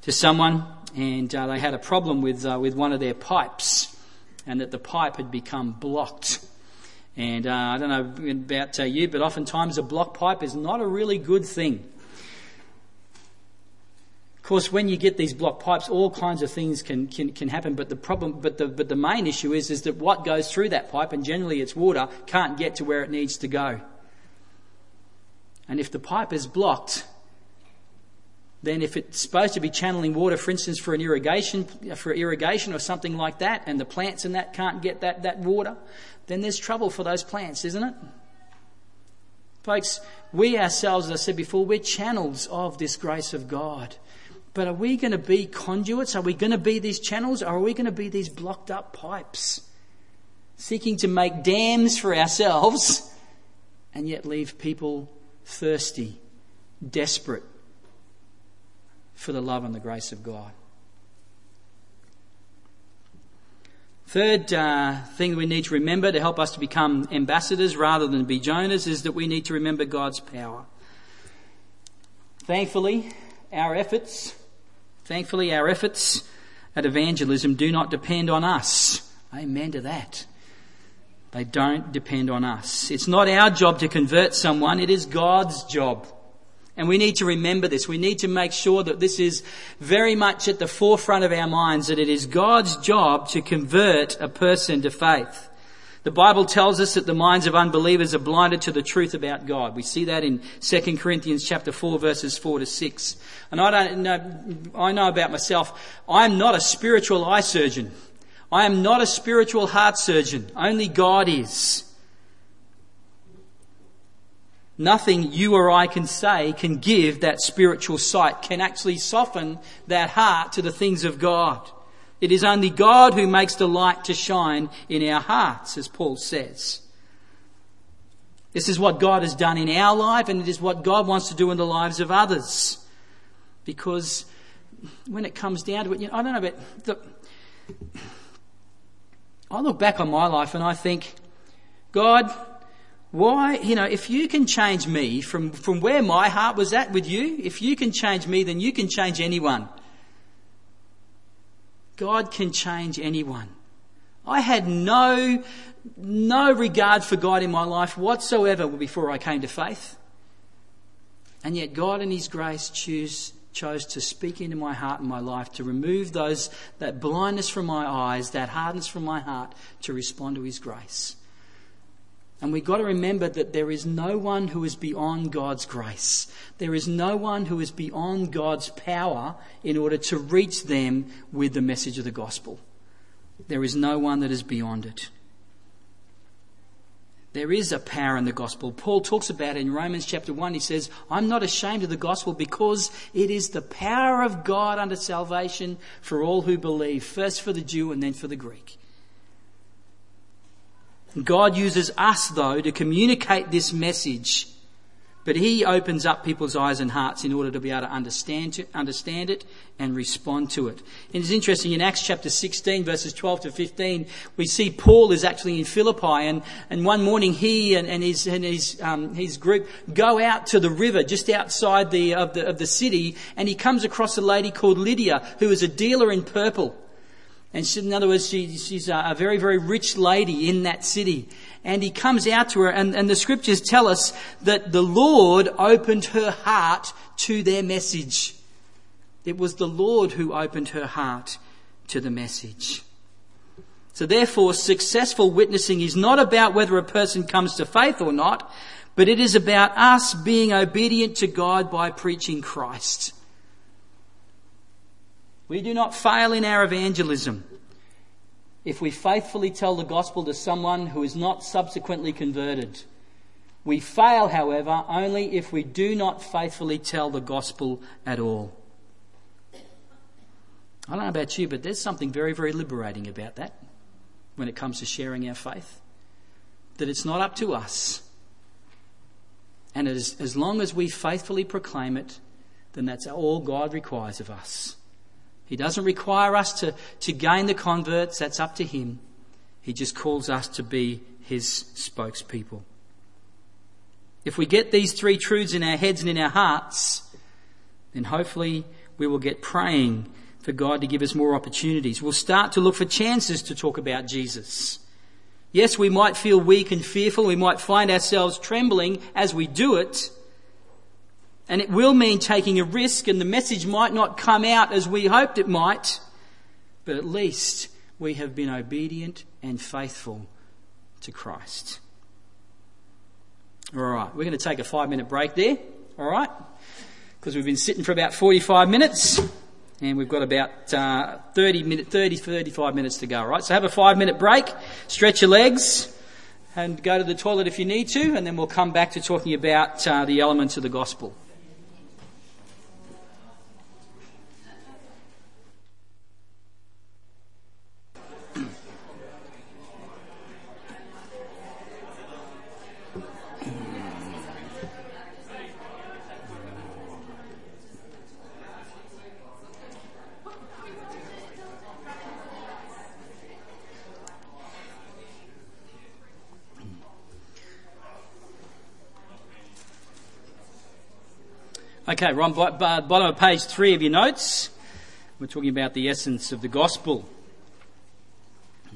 to someone, and uh, they had a problem with uh, with one of their pipes, and that the pipe had become blocked. And uh, I don't know about uh, you, but oftentimes a blocked pipe is not a really good thing. Of course, when you get these blocked pipes, all kinds of things can, can, can happen. But the problem, but the but the main issue is is that what goes through that pipe, and generally it's water, can't get to where it needs to go. And if the pipe is blocked, then if it's supposed to be channeling water, for instance, for an irrigation for irrigation or something like that, and the plants in that can't get that, that water, then there's trouble for those plants, isn't it? Folks, we ourselves, as I said before, we're channels of this grace of God. But are we going to be conduits? Are we going to be these channels? Or are we going to be these blocked up pipes, seeking to make dams for ourselves and yet leave people thirsty, desperate for the love and the grace of God? Third uh, thing we need to remember to help us to become ambassadors rather than be Jonahs is that we need to remember God's power. Thankfully, our efforts, thankfully, our efforts at evangelism do not depend on us. Amen to that. They don't depend on us. It's not our job to convert someone. It is God's job. And we need to remember this. We need to make sure that this is very much at the forefront of our minds, that it is God's job to convert a person to faith. The Bible tells us that the minds of unbelievers are blinded to the truth about God. We see that in Second Corinthians chapter four, verses four to six. And I don't know, I know about myself, I'm not a spiritual eye surgeon. I am not a spiritual heart surgeon. Only God is. Nothing you or I can say can give that spiritual sight, can actually soften that heart to the things of God. It is only God who makes the light to shine in our hearts, as Paul says. This is what God has done in our life, and it is what God wants to do in the lives of others. Because when it comes down to it, you know, I don't know, but the, I look back on my life and I think, God, why, you know, if you can change me from, from where my heart was at with you, if you can change me, then you can change anyone. God can change anyone. I had no, no regard for God in my life whatsoever before I came to faith. And yet God in His grace choose, chose to speak into my heart and my life, to remove those, that blindness from my eyes, that hardness from my heart, to respond to His grace. And we've got to remember that there is no one who is beyond God's grace. There is no one who is beyond God's power in order to reach them with the message of the gospel. There is no one that is beyond it. There is a power in the gospel. Paul talks about it in Romans chapter one. He says, I'm not ashamed of the gospel because it is the power of God unto salvation for all who believe, first for the Jew and then for the Greek. God uses us, though, to communicate this message, but He opens up people's eyes and hearts in order to be able to understand, to understand it and respond to it. And it's interesting, in Acts chapter sixteen, verses twelve to fifteen, we see Paul is actually in Philippi, and, and one morning he and, and his and his um, his group go out to the river just outside the of the of the city, and he comes across a lady called Lydia, who is a dealer in purple. And she, in other words, she, she's a very, very rich lady in that city. And he comes out to her, and, and the scriptures tell us that the Lord opened her heart to their message. It was the Lord who opened her heart to the message. So therefore, successful witnessing is not about whether a person comes to faith or not, but it is about us being obedient to God by preaching Christ. We do not fail in our evangelism if we faithfully tell the gospel to someone who is not subsequently converted. We fail, however, only if we do not faithfully tell the gospel at all. I don't know about you, but there's something very, very liberating about that when it comes to sharing our faith. That it's not up to us. And as, as long as we faithfully proclaim it, then that's all God requires of us. He doesn't require us to, to gain the converts. That's up to Him. He just calls us to be His spokespeople. If we get these three truths in our heads and in our hearts, then hopefully we will get praying for God to give us more opportunities. We'll start to look for chances to talk about Jesus. Yes, we might feel weak and fearful. We might find ourselves trembling as we do it. And it will mean taking a risk, and the message might not come out as we hoped it might, but at least we have been obedient and faithful to Christ. All right, we're going to take a five-minute break there, all right? because we've been sitting for about forty-five minutes and we've got about uh, thirty, minute, thirty, thirty-five minutes to go, all right? So have a five-minute break, stretch your legs and go to the toilet if you need to, and then we'll come back to talking about uh, the elements of the gospel. Okay, we're on bottom of page three of your notes. We're talking about the essence of the gospel. I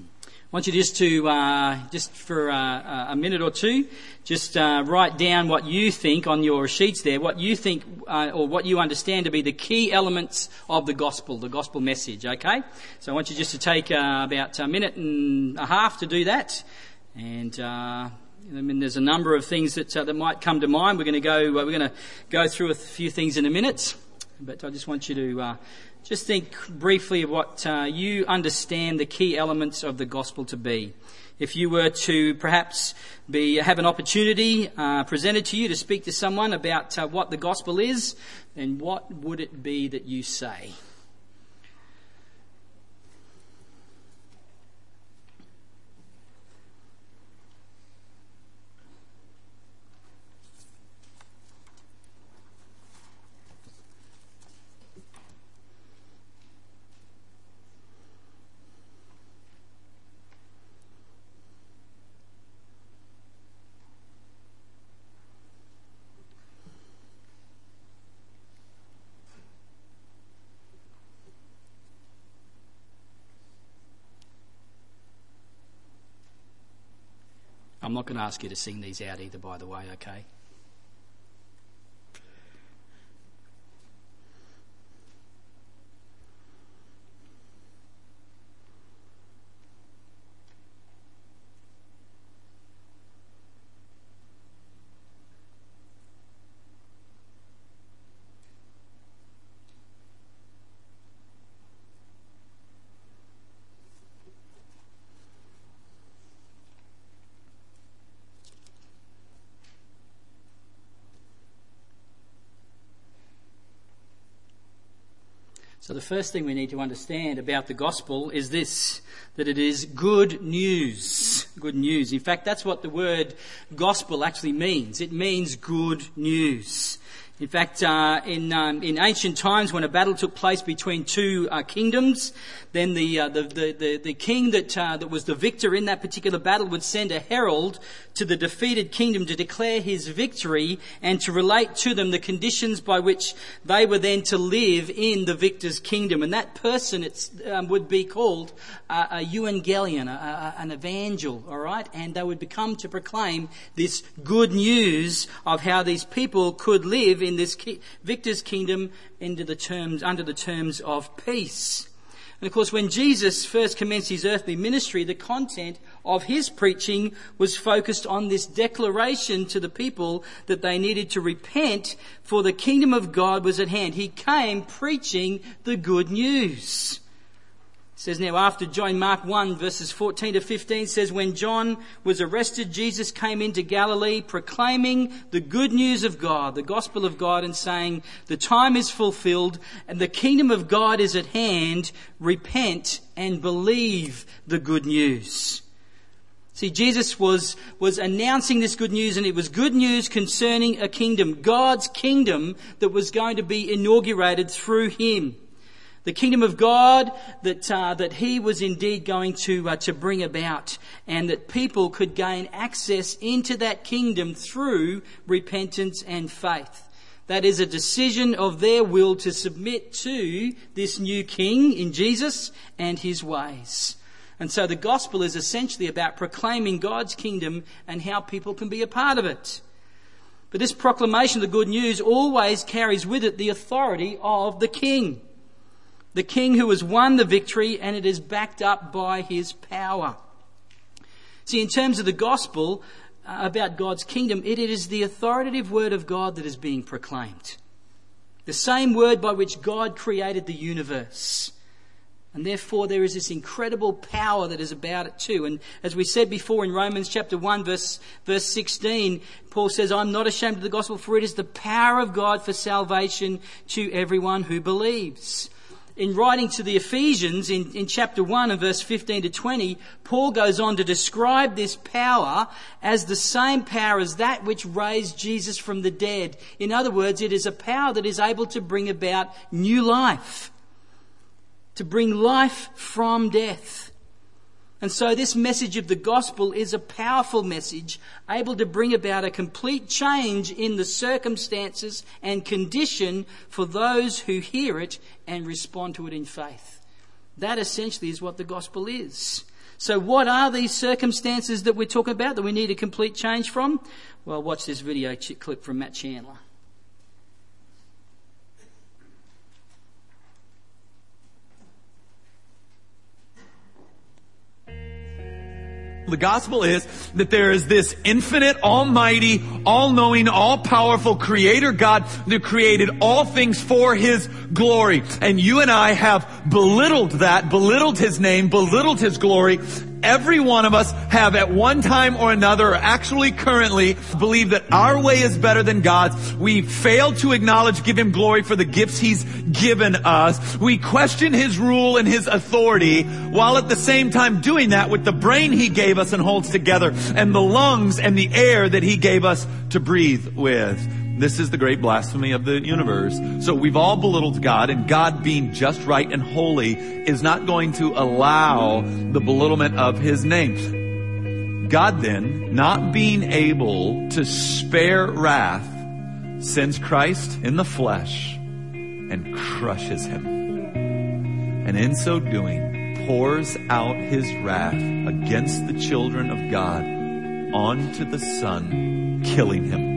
want you just to, uh, just for uh, a minute or two, just uh, write down what you think on your sheets there, what you think uh, or what you understand to be the key elements of the gospel, the gospel message, okay? So I want you just to take uh, about a minute and a half to do that. And... Uh, I mean, there's a number of things that uh, that might come to mind. We're going to go. Uh, we're going to go through a few things in a minute, but I just want you to uh, just think briefly of what uh, you understand the key elements of the gospel to be. If you were to perhaps be have an opportunity uh, presented to you to speak to someone about uh, what the gospel is, then what would it be that you say? I'm not going to ask you to sing these out either, by the way, okay? So the first thing we need to understand about the gospel is this, that it is good news. Good news. In fact, that's what the word gospel actually means. It means good news. In fact, uh, in um, in ancient times, when a battle took place between two uh, kingdoms, then the, uh, the the the the king that uh, that was the victor in that particular battle would send a herald to the defeated kingdom to declare his victory and to relate to them the conditions by which they were then to live in the victor's kingdom. And that person it's, um, would be called uh, a euangelion, a, a, an evangel. All right, and they would become to proclaim this good news of how these people could live in. In this victor's kingdom into the terms, under the terms of peace. And of course, when Jesus first commenced his earthly ministry, the content of his preaching was focused on this declaration to the people that they needed to repent, for the kingdom of God was at hand. He came preaching the good news. It says, now after John, Mark one verses fourteen to fifteen says, when John was arrested, Jesus came into Galilee proclaiming the good news of God, the gospel of God, and saying, the time is fulfilled and the kingdom of God is at hand. Repent and believe the good news. See, Jesus was, was announcing this good news, and it was good news concerning a kingdom, God's kingdom, that was going to be inaugurated through him. The kingdom of God that uh, that he was indeed going to uh, to bring about, and that people could gain access into that kingdom through repentance and faith. That is a decision of their will to submit to this new king in Jesus and his ways. And so the gospel is essentially about proclaiming God's kingdom and how people can be a part of it. But this proclamation of the good news always carries with it the authority of the king. The king who has won the victory, and it is backed up by his power. See, in terms of the gospel, uh, about God's kingdom, it, it is the authoritative word of God that is being proclaimed. the same word by which God created the universe. And therefore there is this incredible power that is about it too. And as we said before in Romans chapter one verse, verse sixteen, Paul says, I'm not ashamed of the gospel, for it is the power of God for salvation to everyone who believes. In writing to the Ephesians in, in chapter one and verse fifteen to twenty, Paul goes on to describe this power as the same power as that which raised Jesus from the dead. In other words, it is a power that is able to bring about new life, to bring life from death. And so this message of the gospel is a powerful message, able to bring about a complete change in the circumstances and condition for those who hear it and respond to it in faith. That essentially is what the gospel is. So what are these circumstances that we're talking about that we need a complete change from? Well, watch this video clip from Matt Chandler. The gospel is that there is this infinite, almighty, all-knowing, all-powerful creator God that created all things for his glory. And you and I have belittled that, belittled his name, belittled his glory. Every one of us have at one time or another, or actually currently, believed that our way is better than God's. We fail to acknowledge, give him glory for the gifts he's given us. We question his rule and his authority, while at the same time doing that with the brain he gave us and holds together, and the lungs and the air that he gave us to breathe with. This is the great blasphemy of the universe. So we've all belittled God, and God, being just, right, and holy, is not going to allow the belittlement of his name. God then, not being able to spare wrath, sends Christ in the flesh and crushes him. And in so doing, pours out his wrath against the children of God onto the Son, killing him.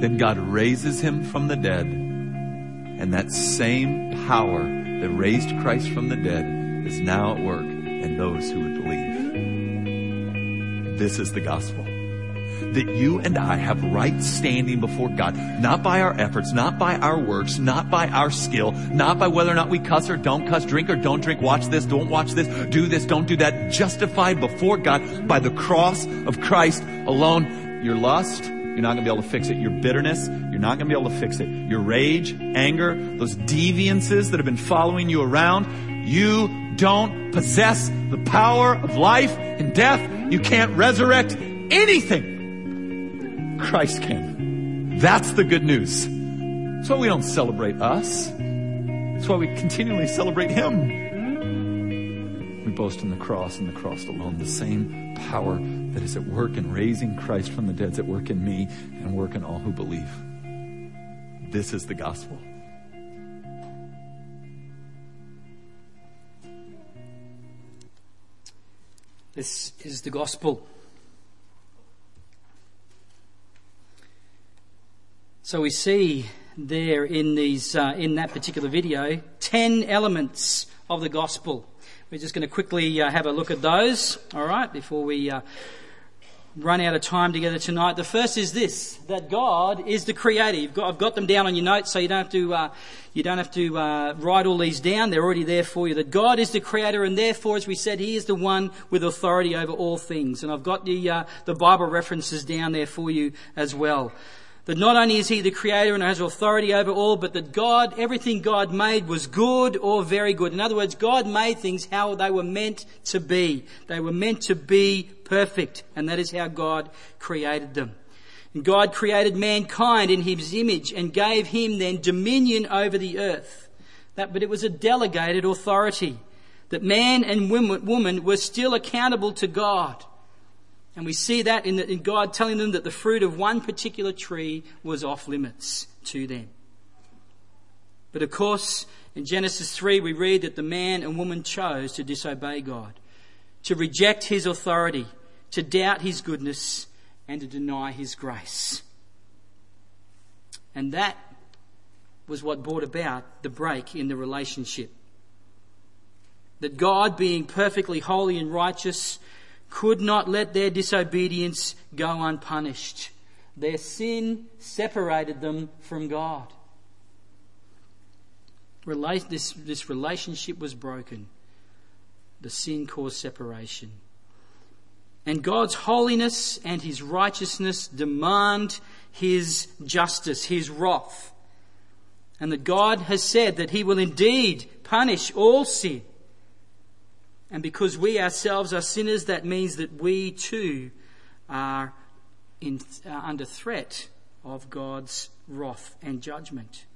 Then God raises him from the dead. And that same power that raised Christ from the dead is now at work in those who would believe. This is the gospel. That you and I have right standing before God, not by our efforts, not by our works, not by our skill, not by whether or not we cuss or don't cuss, drink or don't drink, watch this, don't watch this, do this, don't do that. Justified before God by the cross of Christ alone. Your lust, you're not going to be able to fix it. Your bitterness, you're not going to be able to fix it. Your rage, anger, those deviances that have been following you around, you don't possess the power of life and death. You can't resurrect anything. Christ can. That's the good news. That's why we don't celebrate us. That's why we continually celebrate him. We boast in the cross and the cross alone, the same power that is at work in raising Christ from the dead, is at work in me and work in all who believe. This is the gospel. This is the gospel. So we see there in these, uh, in that particular video, ten elements of the gospel. We're just going to quickly uh, have a look at those, all right, before we uh, run out of time together tonight. The first is this: that God is the creator. You've got, I've got them down on your notes, so you don't have to uh, you don't have to uh, write all these down. They're already there for you. That God is the creator, and therefore, as we said, He is the one with authority over all things. And I've got the uh, the Bible references down there for you as well. That not only is he the creator and has authority over all, but that God, everything God made was good or very good. In other words, God made things how they were meant to be. They were meant to be perfect, and that is how God created them. And God created mankind in his image and gave him then dominion over the earth. That, but it was a delegated authority, that man and woman were still accountable to God. And we see that in, the, in God telling them that the fruit of one particular tree was off limits to them. But of course, in Genesis three, we read that the man and woman chose to disobey God, to reject his authority, to doubt his goodness, and to deny his grace. And that was what brought about the break in the relationship. That God, being perfectly holy and righteous, could not let their disobedience go unpunished. Their sin separated them from God. Relate, this, this relationship was broken. The sin caused separation. And God's holiness and his righteousness demand his justice, his wrath. And that God has said that he will indeed punish all sin. And because we ourselves are sinners, that means that we too are in, uh, under threat of God's wrath and judgment.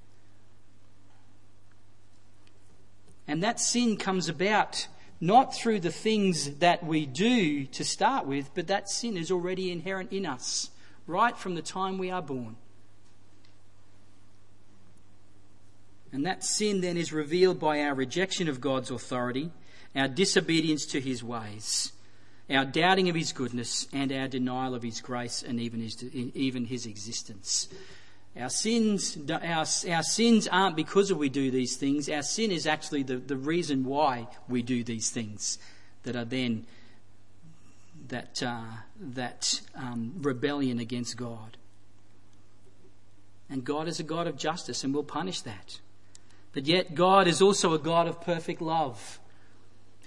And that sin comes about not through the things that we do to start with, but that sin is already inherent in us right from the time we are born. And that sin then is revealed by our rejection of God's authority, our disobedience to his ways, our doubting of his goodness, and our denial of his grace and even his, even his existence. Our sins, our, our sins aren't because we do these things. Our sin is actually the, the reason why we do these things that are then that, uh, that um, rebellion against God. And God is a God of justice and will punish that. But yet God is also a God of perfect love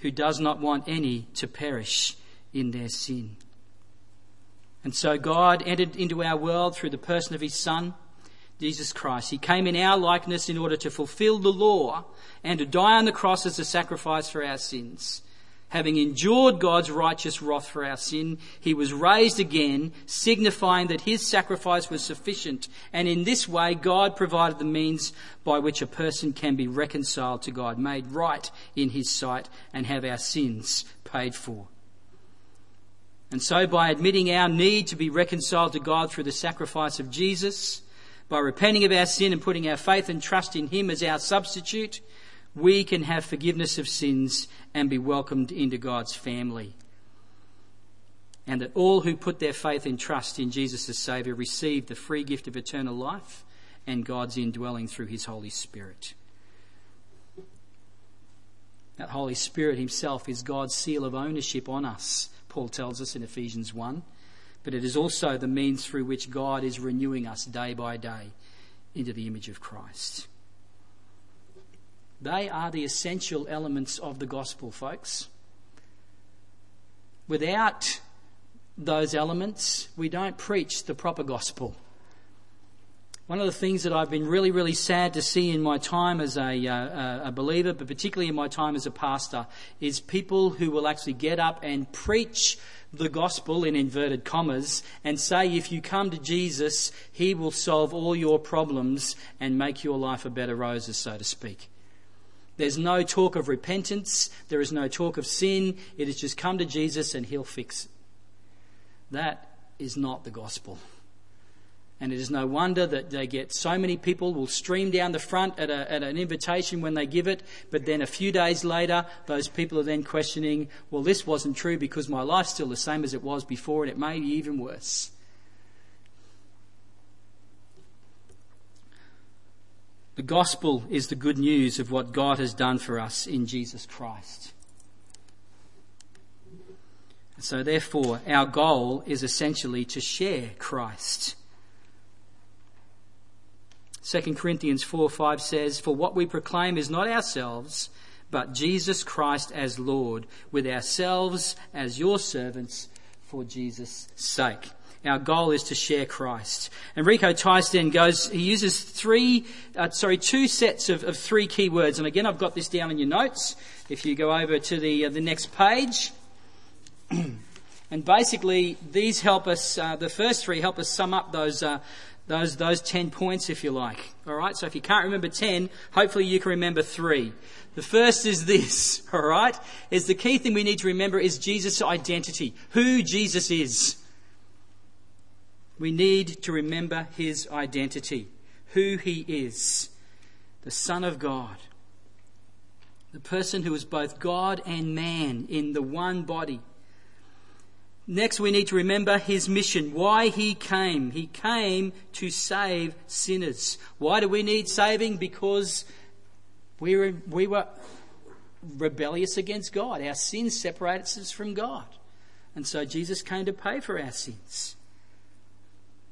who does not want any to perish in their sin. And so God entered into our world through the person of his Son, Jesus Christ. He came in our likeness in order to fulfill the law and to die on the cross as a sacrifice for our sins. Having endured God's righteous wrath for our sin, he was raised again, signifying that his sacrifice was sufficient. And in this way, God provided the means by which a person can be reconciled to God, made right in his sight, and have our sins paid for. And so by admitting our need to be reconciled to God through the sacrifice of Jesus, by repenting of our sin and putting our faith and trust in him as our substitute, we can have forgiveness of sins and be welcomed into God's family. And that all who put their faith and trust in Jesus as Saviour receive the free gift of eternal life and God's indwelling through his Holy Spirit. That Holy Spirit himself is God's seal of ownership on us, Paul tells us in Ephesians one. But it is also the means through which God is renewing us day by day into the image of Christ. They are the essential elements of the gospel, folks. Without those elements, we don't preach the proper gospel. One of the things that I've been really, really sad to see in my time as a, uh, a believer, but particularly in my time as a pastor, is people who will actually get up and preach the gospel, in inverted commas, and say, if you come to Jesus, he will solve all your problems and make your life a bed of roses, so to speak. There's no talk of repentance. There is no talk of sin. It is just come to Jesus and he'll fix it. That is not the gospel. And it is no wonder that they get so many people will stream down the front at, a, at an invitation when they give it, but then a few days later, those people are then questioning, well, this wasn't true because my life's still the same as it was before, and it may be even worse. The gospel is the good news of what God has done for us in Jesus Christ. So therefore, our goal is essentially to share Christ. Second Corinthians four five says, for what we proclaim is not ourselves, but Jesus Christ as Lord, with ourselves as your servants for Jesus' sake. Our goal is to share Christ. And Rico Tice then goes, he uses three, uh, sorry, two sets of, of three key words. And again, I've got this down in your notes. If you go over to the uh, the next page. And basically, these help us, uh, the first three help us sum up those uh Those those ten points, if you like. All right, so if you can't remember ten, hopefully you can remember three. The first is this, all right, is the key thing we need to remember is Jesus' identity, who Jesus is. We need to remember his identity, who he is, the Son of God, the person who is both God and man in the one body. Next, we need to remember his mission, why he came. He came to save sinners. Why do we need saving? Because we were, we were rebellious against God. Our sins separated us from God. And so Jesus came to pay for our sins.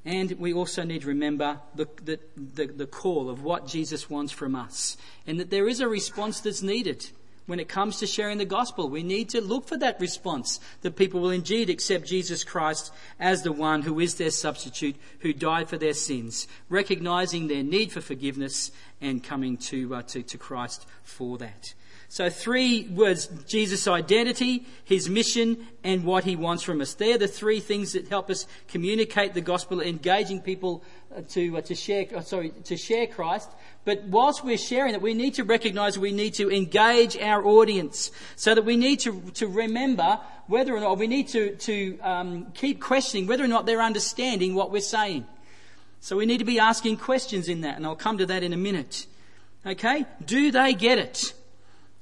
And we also need to remember the, the, the, the call of what Jesus wants from us, and that there is a response that's needed. When it comes to sharing the gospel, we need to look for that response, that people will indeed accept Jesus Christ as the one who is their substitute, who died for their sins, recognising their need for forgiveness and coming to, uh, to, to Christ for that. So three words: Jesus' identity, his mission, and what he wants from us. They're the three things that help us communicate the gospel, engaging people to uh, to share uh, sorry to share Christ. But whilst we're sharing it, we need to recognise we need to engage our audience, so that we need to to remember whether or not we need to to um, keep questioning whether or not they're understanding what we're saying. So we need to be asking questions in that, and I'll come to that in a minute. Okay, do they get it?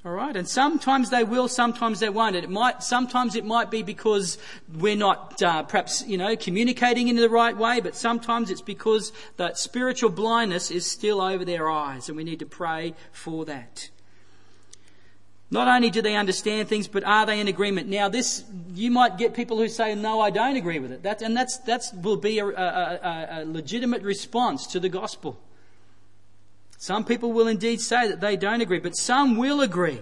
All right, and sometimes they will, sometimes they won't. It might, sometimes it might be because we're not, uh, perhaps, you know, communicating in the right way, but sometimes it's because that spiritual blindness is still over their eyes, and we need to pray for that. Not only do they understand things, but are they in agreement? Now, this, you might get people who say, "No, I don't agree with it." That, and that's that's will be a, a, a legitimate response to the gospel. Some people will indeed say that they don't agree, but some will agree.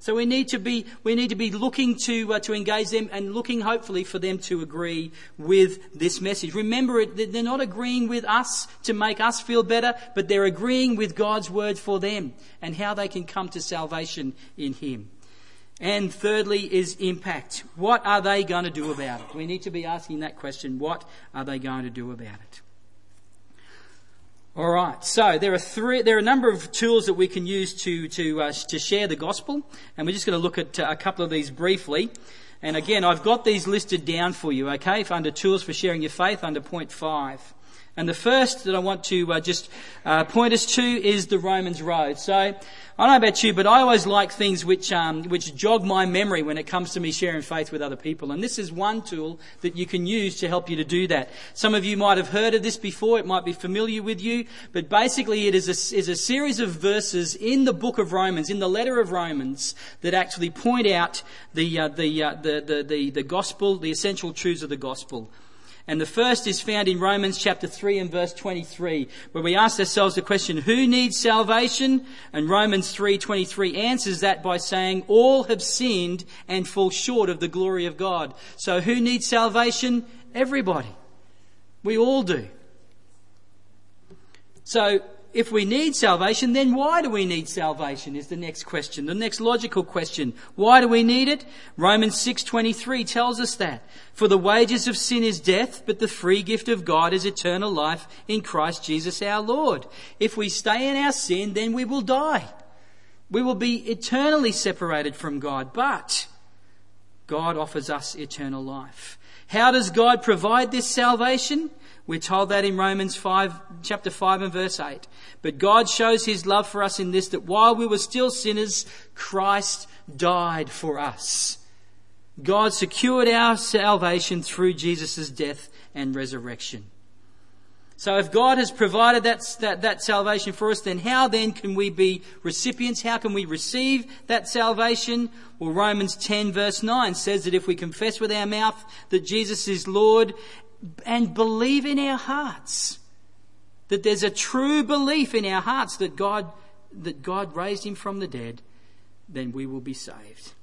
So we need to be we need to be looking to uh, to engage them, and looking hopefully for them to agree with this message. Remember, it, they're not agreeing with us to make us feel better, but they're agreeing with God's word for them and how they can come to salvation in him. And thirdly is impact. What are they going to do about it? We need to be asking that question. What are they going to do about it? All right. So there are three. There are a number of tools that we can use to to uh, to share the gospel, and we're just going to look at uh, a couple of these briefly. And again, I've got these listed down for you. Okay, under tools for sharing your faith, under point five. And the first that I want to uh, just uh, point us to is the Romans Road. So I don't know about you, but I always like things which um, which jog my memory when it comes to me sharing faith with other people. And this is one tool that you can use to help you to do that. Some of you might have heard of this before. It might be familiar with you. But basically it is a, is a series of verses in the book of Romans, in the letter of Romans, that actually point out the uh, the, uh, the, the, the, the gospel, the essential truths of the gospel. And the first is found in Romans chapter three and verse twenty-three, where we ask ourselves the question, who needs salvation? And Romans three twenty-three answers that by saying, all have sinned and fall short of the glory of God. So who needs salvation? Everybody. We all do. So if we need salvation, then why do we need salvation is the next question, the next logical question. Why do we need it? Romans six twenty-three tells us that. For the wages of sin is death, but the free gift of God is eternal life in Christ Jesus our Lord. If we stay in our sin, then we will die. We will be eternally separated from God, but God offers us eternal life. How does God provide this salvation? We're told that in Romans five, chapter five and verse eight. But God shows his love for us in this, that while we were still sinners, Christ died for us. God secured our salvation through Jesus' death and resurrection. So if God has provided that, that, that salvation for us, then how then can we be recipients? How can we receive that salvation? Well, Romans ten verse nine says that if we confess with our mouth that Jesus is Lord and believe in our hearts, that there's a true belief in our hearts that God that God raised him from the dead, then we will be saved.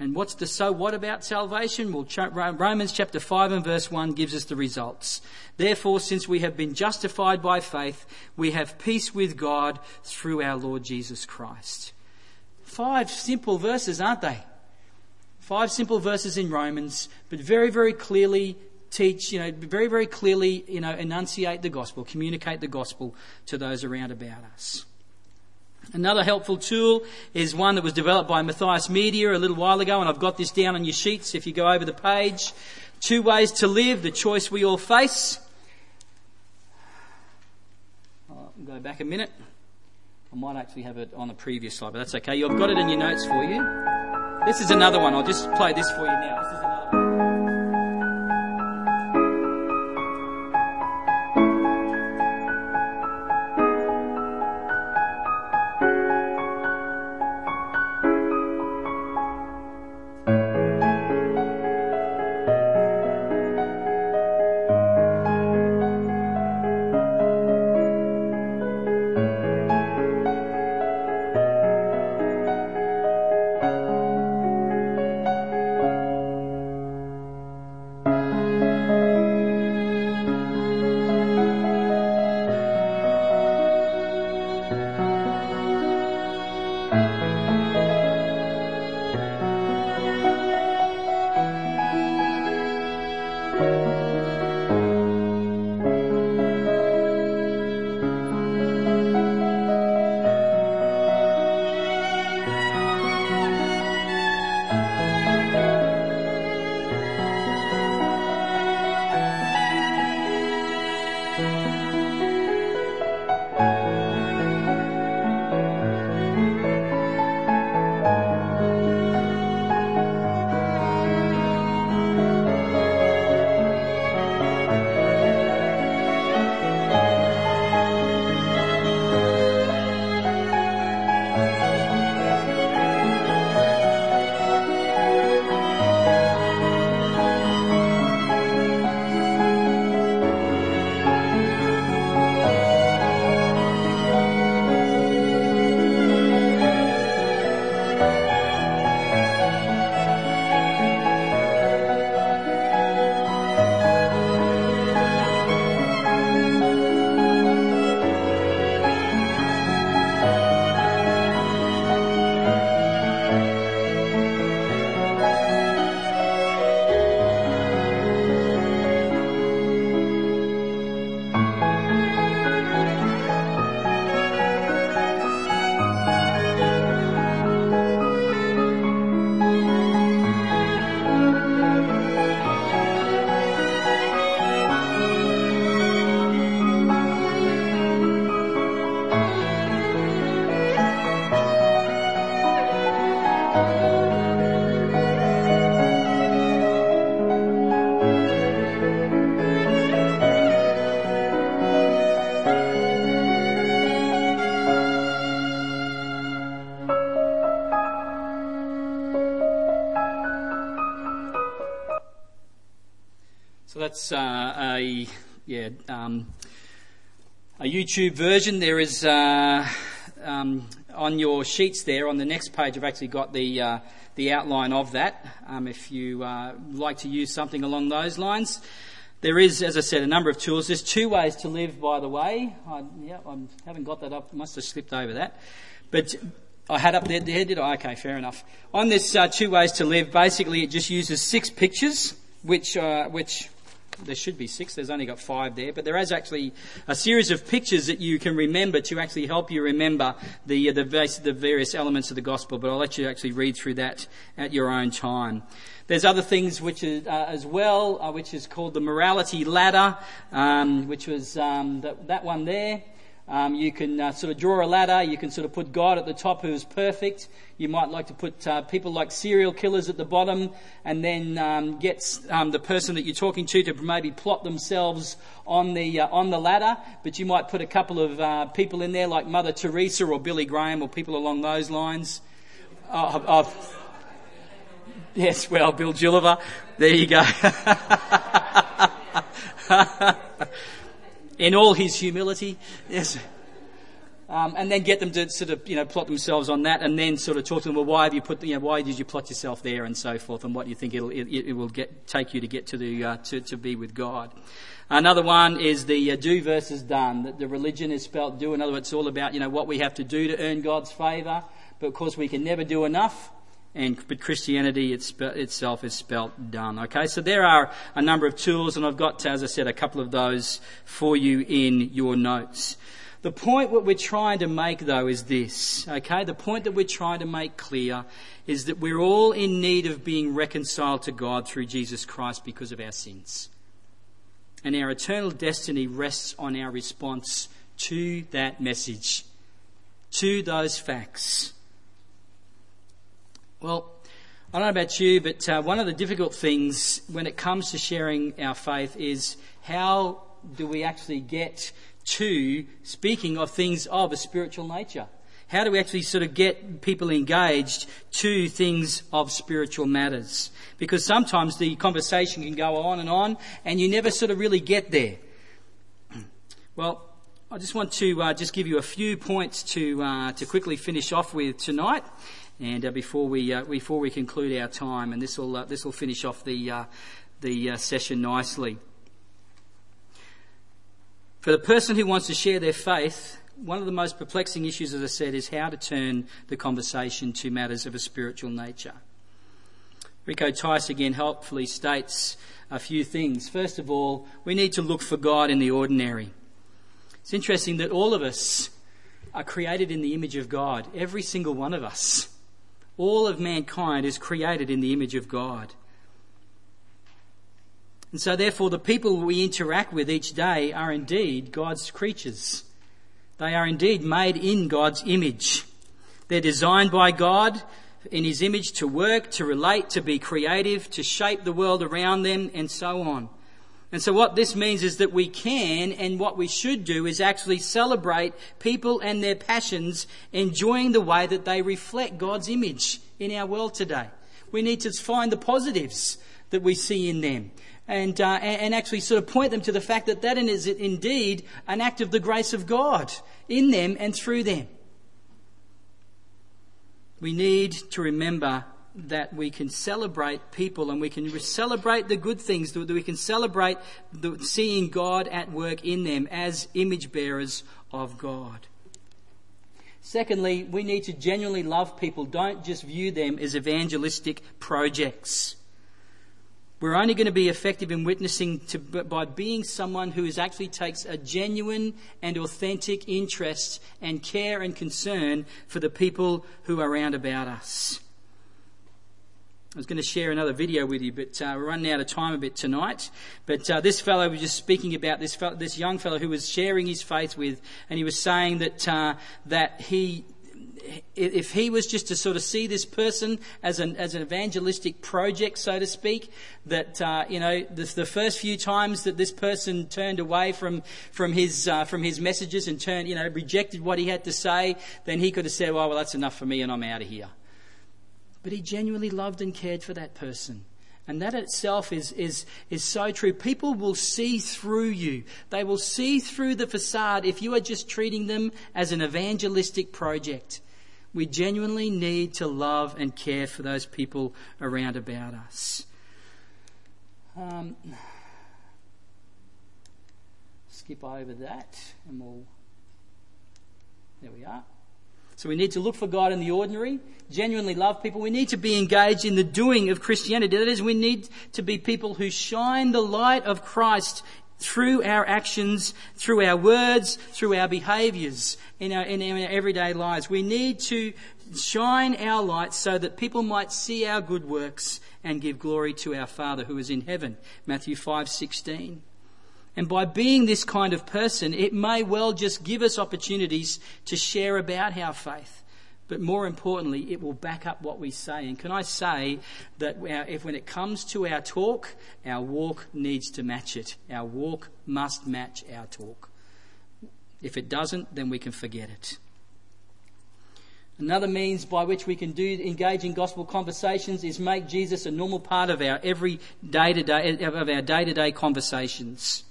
And what's the so what about salvation? Well, Romans chapter five and verse one gives us the results. Therefore, since we have been justified by faith, we have peace with God through our Lord Jesus Christ. Five simple verses, aren't they? Five simple verses in Romans, but very, very clearly teach, you know, very, very clearly, you know, enunciate the gospel, communicate the gospel to those around about us. Another helpful tool is one that was developed by Matthias Media a little while ago, and I've got this down on your sheets if you go over the page. Two Ways to Live, the Choice We All Face. I'll go back a minute. I might actually have it on the previous slide, but that's okay. You've got it in your notes for you. This is another one. I'll just play this for you now. This is another one. So that's uh, a yeah um, a YouTube version. There is uh, um, on your sheets there on the next page. I've actually got the uh, the outline of that. Um, if you uh, like to use something along those lines, there is, as I said, a number of tools. There's two ways to live, by the way. I, yeah, I haven't got that up. Must have slipped over that, but. I had up there, there, did I? Okay, fair enough. On this uh, two ways to live, basically it just uses six pictures, which uh, which there should be six. There's only got five there, but there is actually a series of pictures that you can remember to actually help you remember the uh, the, various, the various elements of the gospel. But I'll let you actually read through that at your own time. There's other things which is, uh, as well, uh, which is called the morality ladder, um, which was um, that, that one there. Um, you can uh, sort of draw a ladder. You can sort of put God at the top, who is perfect. You might like to put uh, people like serial killers at the bottom, and then um, get um, the person that you're talking to to maybe plot themselves on the uh, on the ladder. But you might put a couple of uh, people in there like Mother Teresa or Billy Graham or people along those lines. Oh, oh. Yes, well, Bill Gulliver. There you go. In all his humility, yes. Um, and then get them to sort of, you know, plot themselves on that, and then sort of talk to them. Well, why have you put, you know, why did you plot yourself there, and so forth, and what do you think it'll, it, it will get take you to get to the uh, to to be with God. Another one is the uh, do versus done. That the religion is spelled do. In other words, it's all about, you know, what we have to do to earn God's favour, but of course we can never do enough. And but Christianity it's, itself is spelt done. Okay, so there are a number of tools, and I've got, as I said, a couple of those for you in your notes. The point what we're trying to make, though, is this. Okay, the point that we're trying to make clear is that we're all in need of being reconciled to God through Jesus Christ because of our sins, and our eternal destiny rests on our response to that message, to those facts. Well, I don't know about you, but uh, one of the difficult things when it comes to sharing our faith is how do we actually get to speaking of things of a spiritual nature? How do we actually sort of get people engaged to things of spiritual matters? Because sometimes the conversation can go on and on, and you never sort of really get there. Well, I just want to uh, just give you a few points to uh, to quickly finish off with tonight. And uh, before we uh, before we conclude our time, and this will uh, this will finish off the uh, the uh, session nicely. For the person who wants to share their faith, one of the most perplexing issues, as I said, is how to turn the conversation to matters of a spiritual nature. Rico Tice again helpfully states a few things. First of all, we need to look for God in the ordinary. It's interesting that all of us are created in the image of God. Every single one of us. All of mankind is created in the image of God. And so therefore the people we interact with each day are indeed God's creatures. They are indeed made in God's image. They're designed by God in his image to work, to relate, to be creative, to shape the world around them, and so on. And so what this means is that we can, and what we should do, is actually celebrate people and their passions, enjoying the way that they reflect God's image in our world today. We need to find the positives that we see in them, and uh, and actually sort of point them to the fact that that is indeed an act of the grace of God in them and through them. We need to remember that we can celebrate people, and we can celebrate the good things, that we can celebrate the, seeing God at work in them as image bearers of God. Secondly, we need to genuinely love people. Don't just view them as evangelistic projects. We're only going to be effective in witnessing to, by being someone who is actually takes a genuine and authentic interest and care and concern for the people who are around about us. I was going to share another video with you, but uh, we're running out of time a bit tonight. But uh, this fellow was just speaking about this fellow, this young fellow who was sharing his faith with, and he was saying that uh, that he, if he was just to sort of see this person as an as an evangelistic project, so to speak, that uh, you know the, the first few times that this person turned away from from his uh, from his messages and turned you know rejected what he had to say, then he could have said, "Well, well, that's enough for me, and I'm out of here." But he genuinely loved and cared for that person. And that itself is, is, is so true. People will see through you. They will see through the facade if you are just treating them as an evangelistic project. We genuinely need to love and care for those people around about us. Um, skip over that and we'll... There we are. So we need to look for God in the ordinary, genuinely love people. We need to be engaged in the doing of Christianity. That is, we need to be people who shine the light of Christ through our actions, through our words, through our behaviours, in our, in our everyday lives. We need to shine our light so that people might see our good works and give glory to our Father who is in heaven. Matthew five sixteen. And by being this kind of person, it may well just give us opportunities to share about our faith. But more importantly, it will back up what we say. And can I say that if when it comes to our talk, our walk needs to match it. Our walk must match our talk. If it doesn't, then we can forget it. Another means by which we can do engage in gospel conversations is make Jesus a normal part of our every day-to-day of our day-to-day conversations.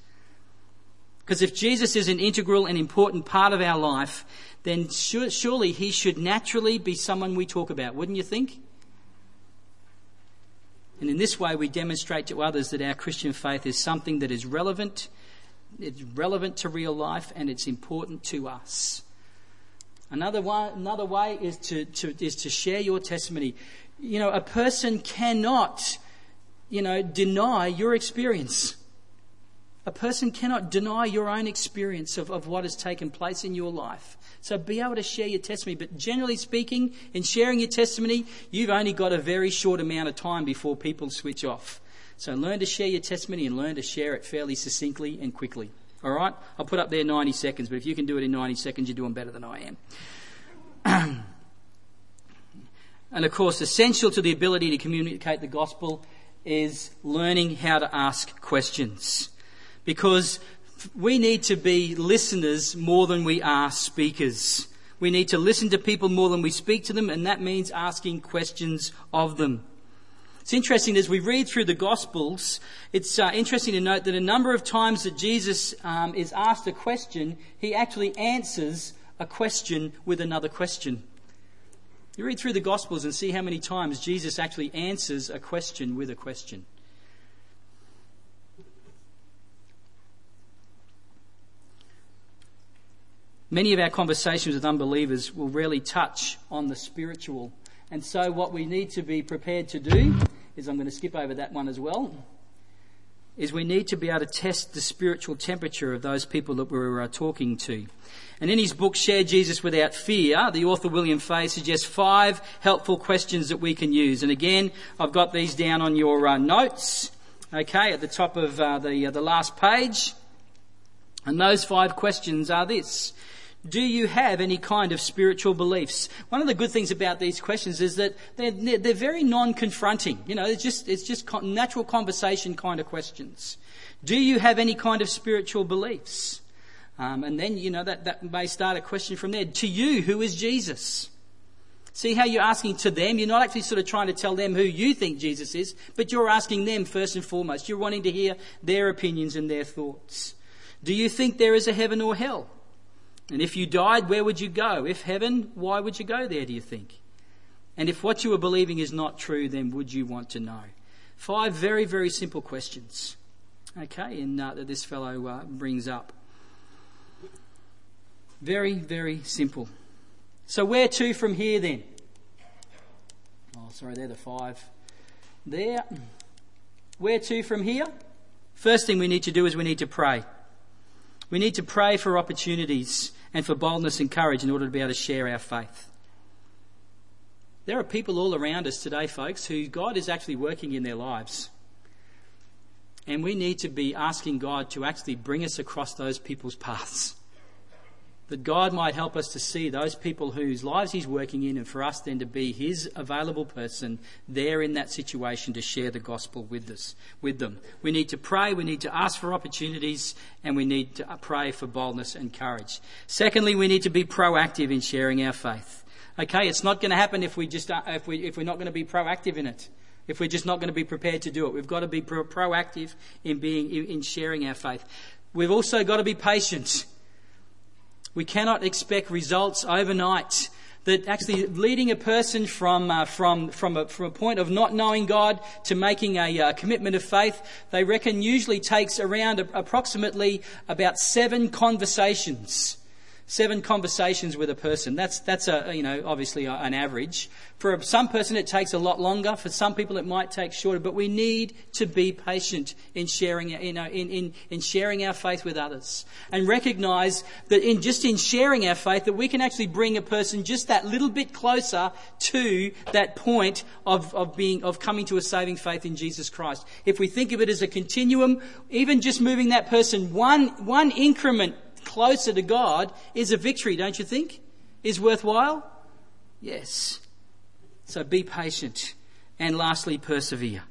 Because if Jesus is an integral and important part of our life, then sure, surely he should naturally be someone we talk about, wouldn't you think? And in this way, we demonstrate to others that our Christian faith is something that is relevant, it's relevant to real life, and it's important to us. Another way, another way is to, to is to share your testimony. You know, a person cannot, you know, deny your experience. A person cannot deny your own experience of, of what has taken place in your life. So be able to share your testimony. But generally speaking, in sharing your testimony, you've only got a very short amount of time before people switch off. So learn to share your testimony and learn to share it fairly succinctly and quickly. All right? I'll put up there ninety seconds, but if you can do it in ninety seconds, you're doing better than I am. And of course, essential to the ability to communicate the gospel is learning how to ask questions. Because we need to be listeners more than we are speakers. We need to listen to people more than we speak to them, and that means asking questions of them. It's interesting, as we read through the Gospels, it's uh, interesting to note that a number of times that Jesus um, is asked a question, he actually answers a question with another question. You read through the Gospels and see how many times Jesus actually answers a question with a question. Many of our conversations with unbelievers will rarely touch on the spiritual. And so what we need to be prepared to do is, I'm going to skip over that one as well, is we need to be able to test the spiritual temperature of those people that we are talking to. And in his book, Share Jesus Without Fear, the author William Fay suggests five helpful questions that we can use. And again, I've got these down on your uh, notes, okay, at the top of uh, the uh, the last page. And those five questions are this. Do you have any kind of spiritual beliefs? One of the good things about these questions is that they're, they're very non-confronting. You know, it's just, it's just natural conversation kind of questions. Do you have any kind of spiritual beliefs? Um, and then, you know, that, that may start a question from there. To you, who is Jesus? See how you're asking to them? You're not actually sort of trying to tell them who you think Jesus is, but you're asking them first and foremost. You're wanting to hear their opinions and their thoughts. Do you think there is a heaven or hell? And if you died, where would you go? If heaven, why would you go there, do you think? And if what you were believing is not true, then would you want to know? Five very, very simple questions, okay, and uh, that this fellow uh, brings up. Very, very simple. So where to from here then? Oh, sorry, they're the five there. Where to from here? First thing we need to do is we need to pray. We need to pray for opportunities and for boldness and courage in order to be able to share our faith. There are people all around us today, folks, who God is actually working in their lives. And we need to be asking God to actually bring us across those people's paths. That God might help us to see those people whose lives he's working in, and for us then to be his available person there in that situation to share the gospel with us, with them. We need to pray, we need to ask for opportunities, and we need to pray for boldness and courage. Secondly, we need to be proactive in sharing our faith. Okay, it's not going to happen if we just if we if we're not going to be proactive in it. if we're just not going to be prepared to do it. We've got to be pro- proactive in being in sharing our faith. We've also got to be patient. We cannot expect results overnight. That actually leading a person from uh, from from a, from a point of not knowing God to making a uh, commitment of faith, they reckon usually takes around a, approximately about seven conversations, seven conversations with a person. That's that's a you know obviously a, an average. For some person it takes a lot longer. For some people it might take shorter. But we need to be patient in sharing you know in in, in sharing our faith with others, and recognise that in just in sharing our faith that we can actually bring a person just that little bit closer to that point of of being of coming to a saving faith in Jesus Christ. If we think of it as a continuum, even just moving that person one one increment closer to God is a victory, don't you think? Is worthwhile? Yes. So be patient, and lastly, persevere.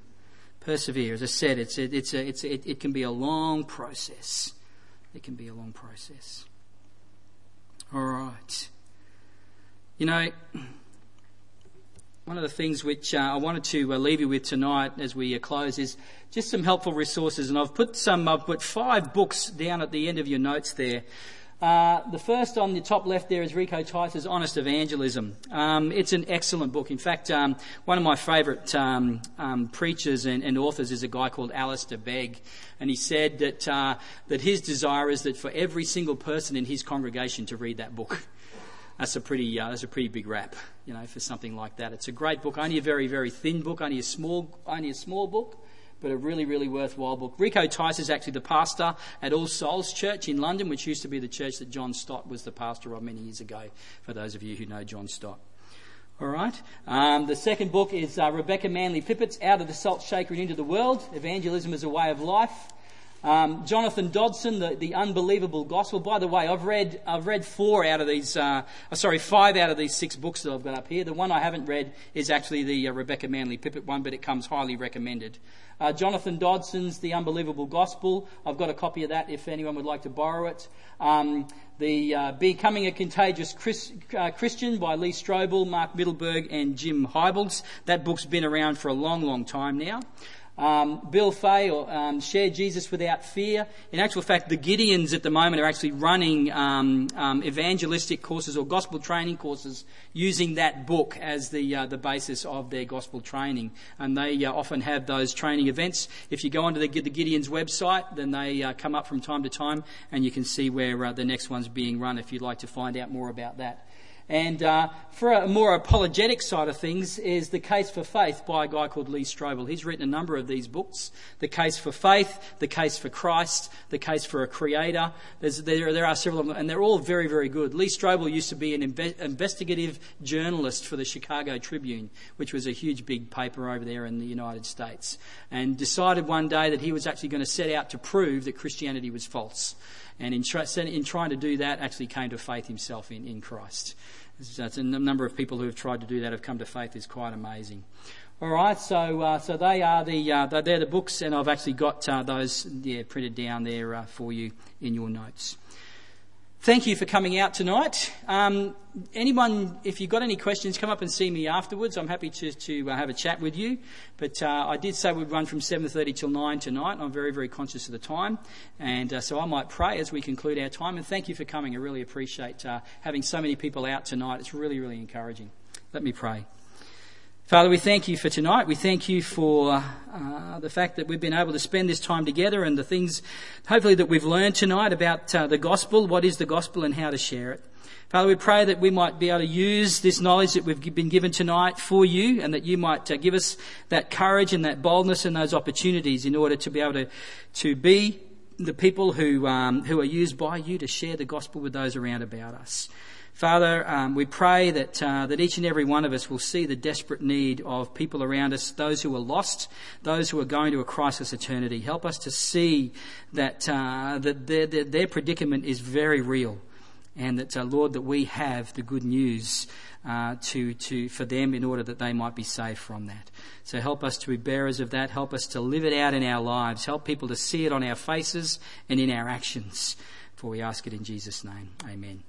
Persevere. As I said, it's a, it's a, it's a, it, it can be a long process. It can be a long process. All right. You know, one of the things which uh, I wanted to uh, leave you with tonight, as we uh, close, is just some helpful resources, and I've put some. I've put five books down at the end of your notes there. Uh, the first on the top left there is Rico Tice's Honest Evangelism. Um, it's an excellent book. In fact, um, one of my favourite um, um, preachers and, and authors is a guy called Alistair Begg, and he said that uh, that his desire is that for every single person in his congregation to read that book. That's a pretty uh, that's a pretty big rap, you know, for something like that. It's a great book. Only a very very thin book. Only a small only a small book. But a really, really worthwhile book. Rico Tice is actually the pastor at All Souls Church in London, which used to be the church that John Stott was the pastor of many years ago, for those of you who know John Stott. All right. Um, the second book is uh, Rebecca Manley Pippert's Out of the Salt Shaker and Into the World, Evangelism as a Way of Life. Um, Jonathan Dodson, the, the Unbelievable Gospel. By the way, I've read I've read four out of these, uh, sorry, five out of these six books that I've got up here. The one I haven't read is actually the uh, Rebecca Manley Pippert one, but it comes highly recommended. Uh, Jonathan Dodson's The Unbelievable Gospel. I've got a copy of that if anyone would like to borrow it. Um, the uh, Becoming a Contagious Chris, uh, Christian by Lee Strobel, Mark Middleburg and Jim Hybels. That book's been around for a long, long time now. Um, Bill Fay, or um, Share Jesus Without Fear. In actual fact, the Gideons at the moment are actually running um, um, evangelistic courses or gospel training courses using that book as the uh, the basis of their gospel training. And they uh, often have those training events. If you go onto the, the Gideons website, then they uh, come up from time to time, and you can see where uh, the next one's being run if you'd like to find out more about that. And uh, for a more apologetic side of things is The Case for Faith by a guy called Lee Strobel. He's written a number of these books: The Case for Faith, The Case for Christ, The Case for a Creator. There's, there, there are several of them, and they're all very, very good. Lee Strobel used to be an inve- investigative journalist for the Chicago Tribune, which was a huge big paper over there in the United States, and decided one day that he was actually going to set out to prove that Christianity was false. And in, tra- in trying to do that, actually came to faith himself in, in Christ. So it's a n- number of people who have tried to do that have come to faith. Is quite amazing. All right, so uh, so they are the uh, they're the books, and I've actually got uh, those yeah printed down there uh, for you in your notes. Thank you for coming out tonight. Um, anyone, if you've got any questions, come up and see me afterwards. I'm happy to, to uh, have a chat with you. But uh, I did say we'd run from seven thirty till nine tonight. I'm very, very conscious of the time. And uh, so I might pray as we conclude our time. And thank you for coming. I really appreciate uh, having so many people out tonight. It's really, really encouraging. Let me pray. Father, we thank you for tonight. We thank you for uh, the fact that we've been able to spend this time together, and the things, hopefully, that we've learned tonight about uh, the gospel, what is the gospel and how to share it. Father, we pray that we might be able to use this knowledge that we've been given tonight for you, and that you might uh, give us that courage and that boldness and those opportunities in order to be able to, to be the people who, um, who are used by you to share the gospel with those around about us. Father, um, we pray that uh, that each and every one of us will see the desperate need of people around us, those who are lost, those who are going to a crisis eternity. Help us to see that uh, that their, their, their predicament is very real, and that, uh, Lord, that we have the good news uh, to to for them in order that they might be saved from that. So help us to be bearers of that. Help us to live it out in our lives. Help people to see it on our faces and in our actions. For we ask it in Jesus' name. Amen.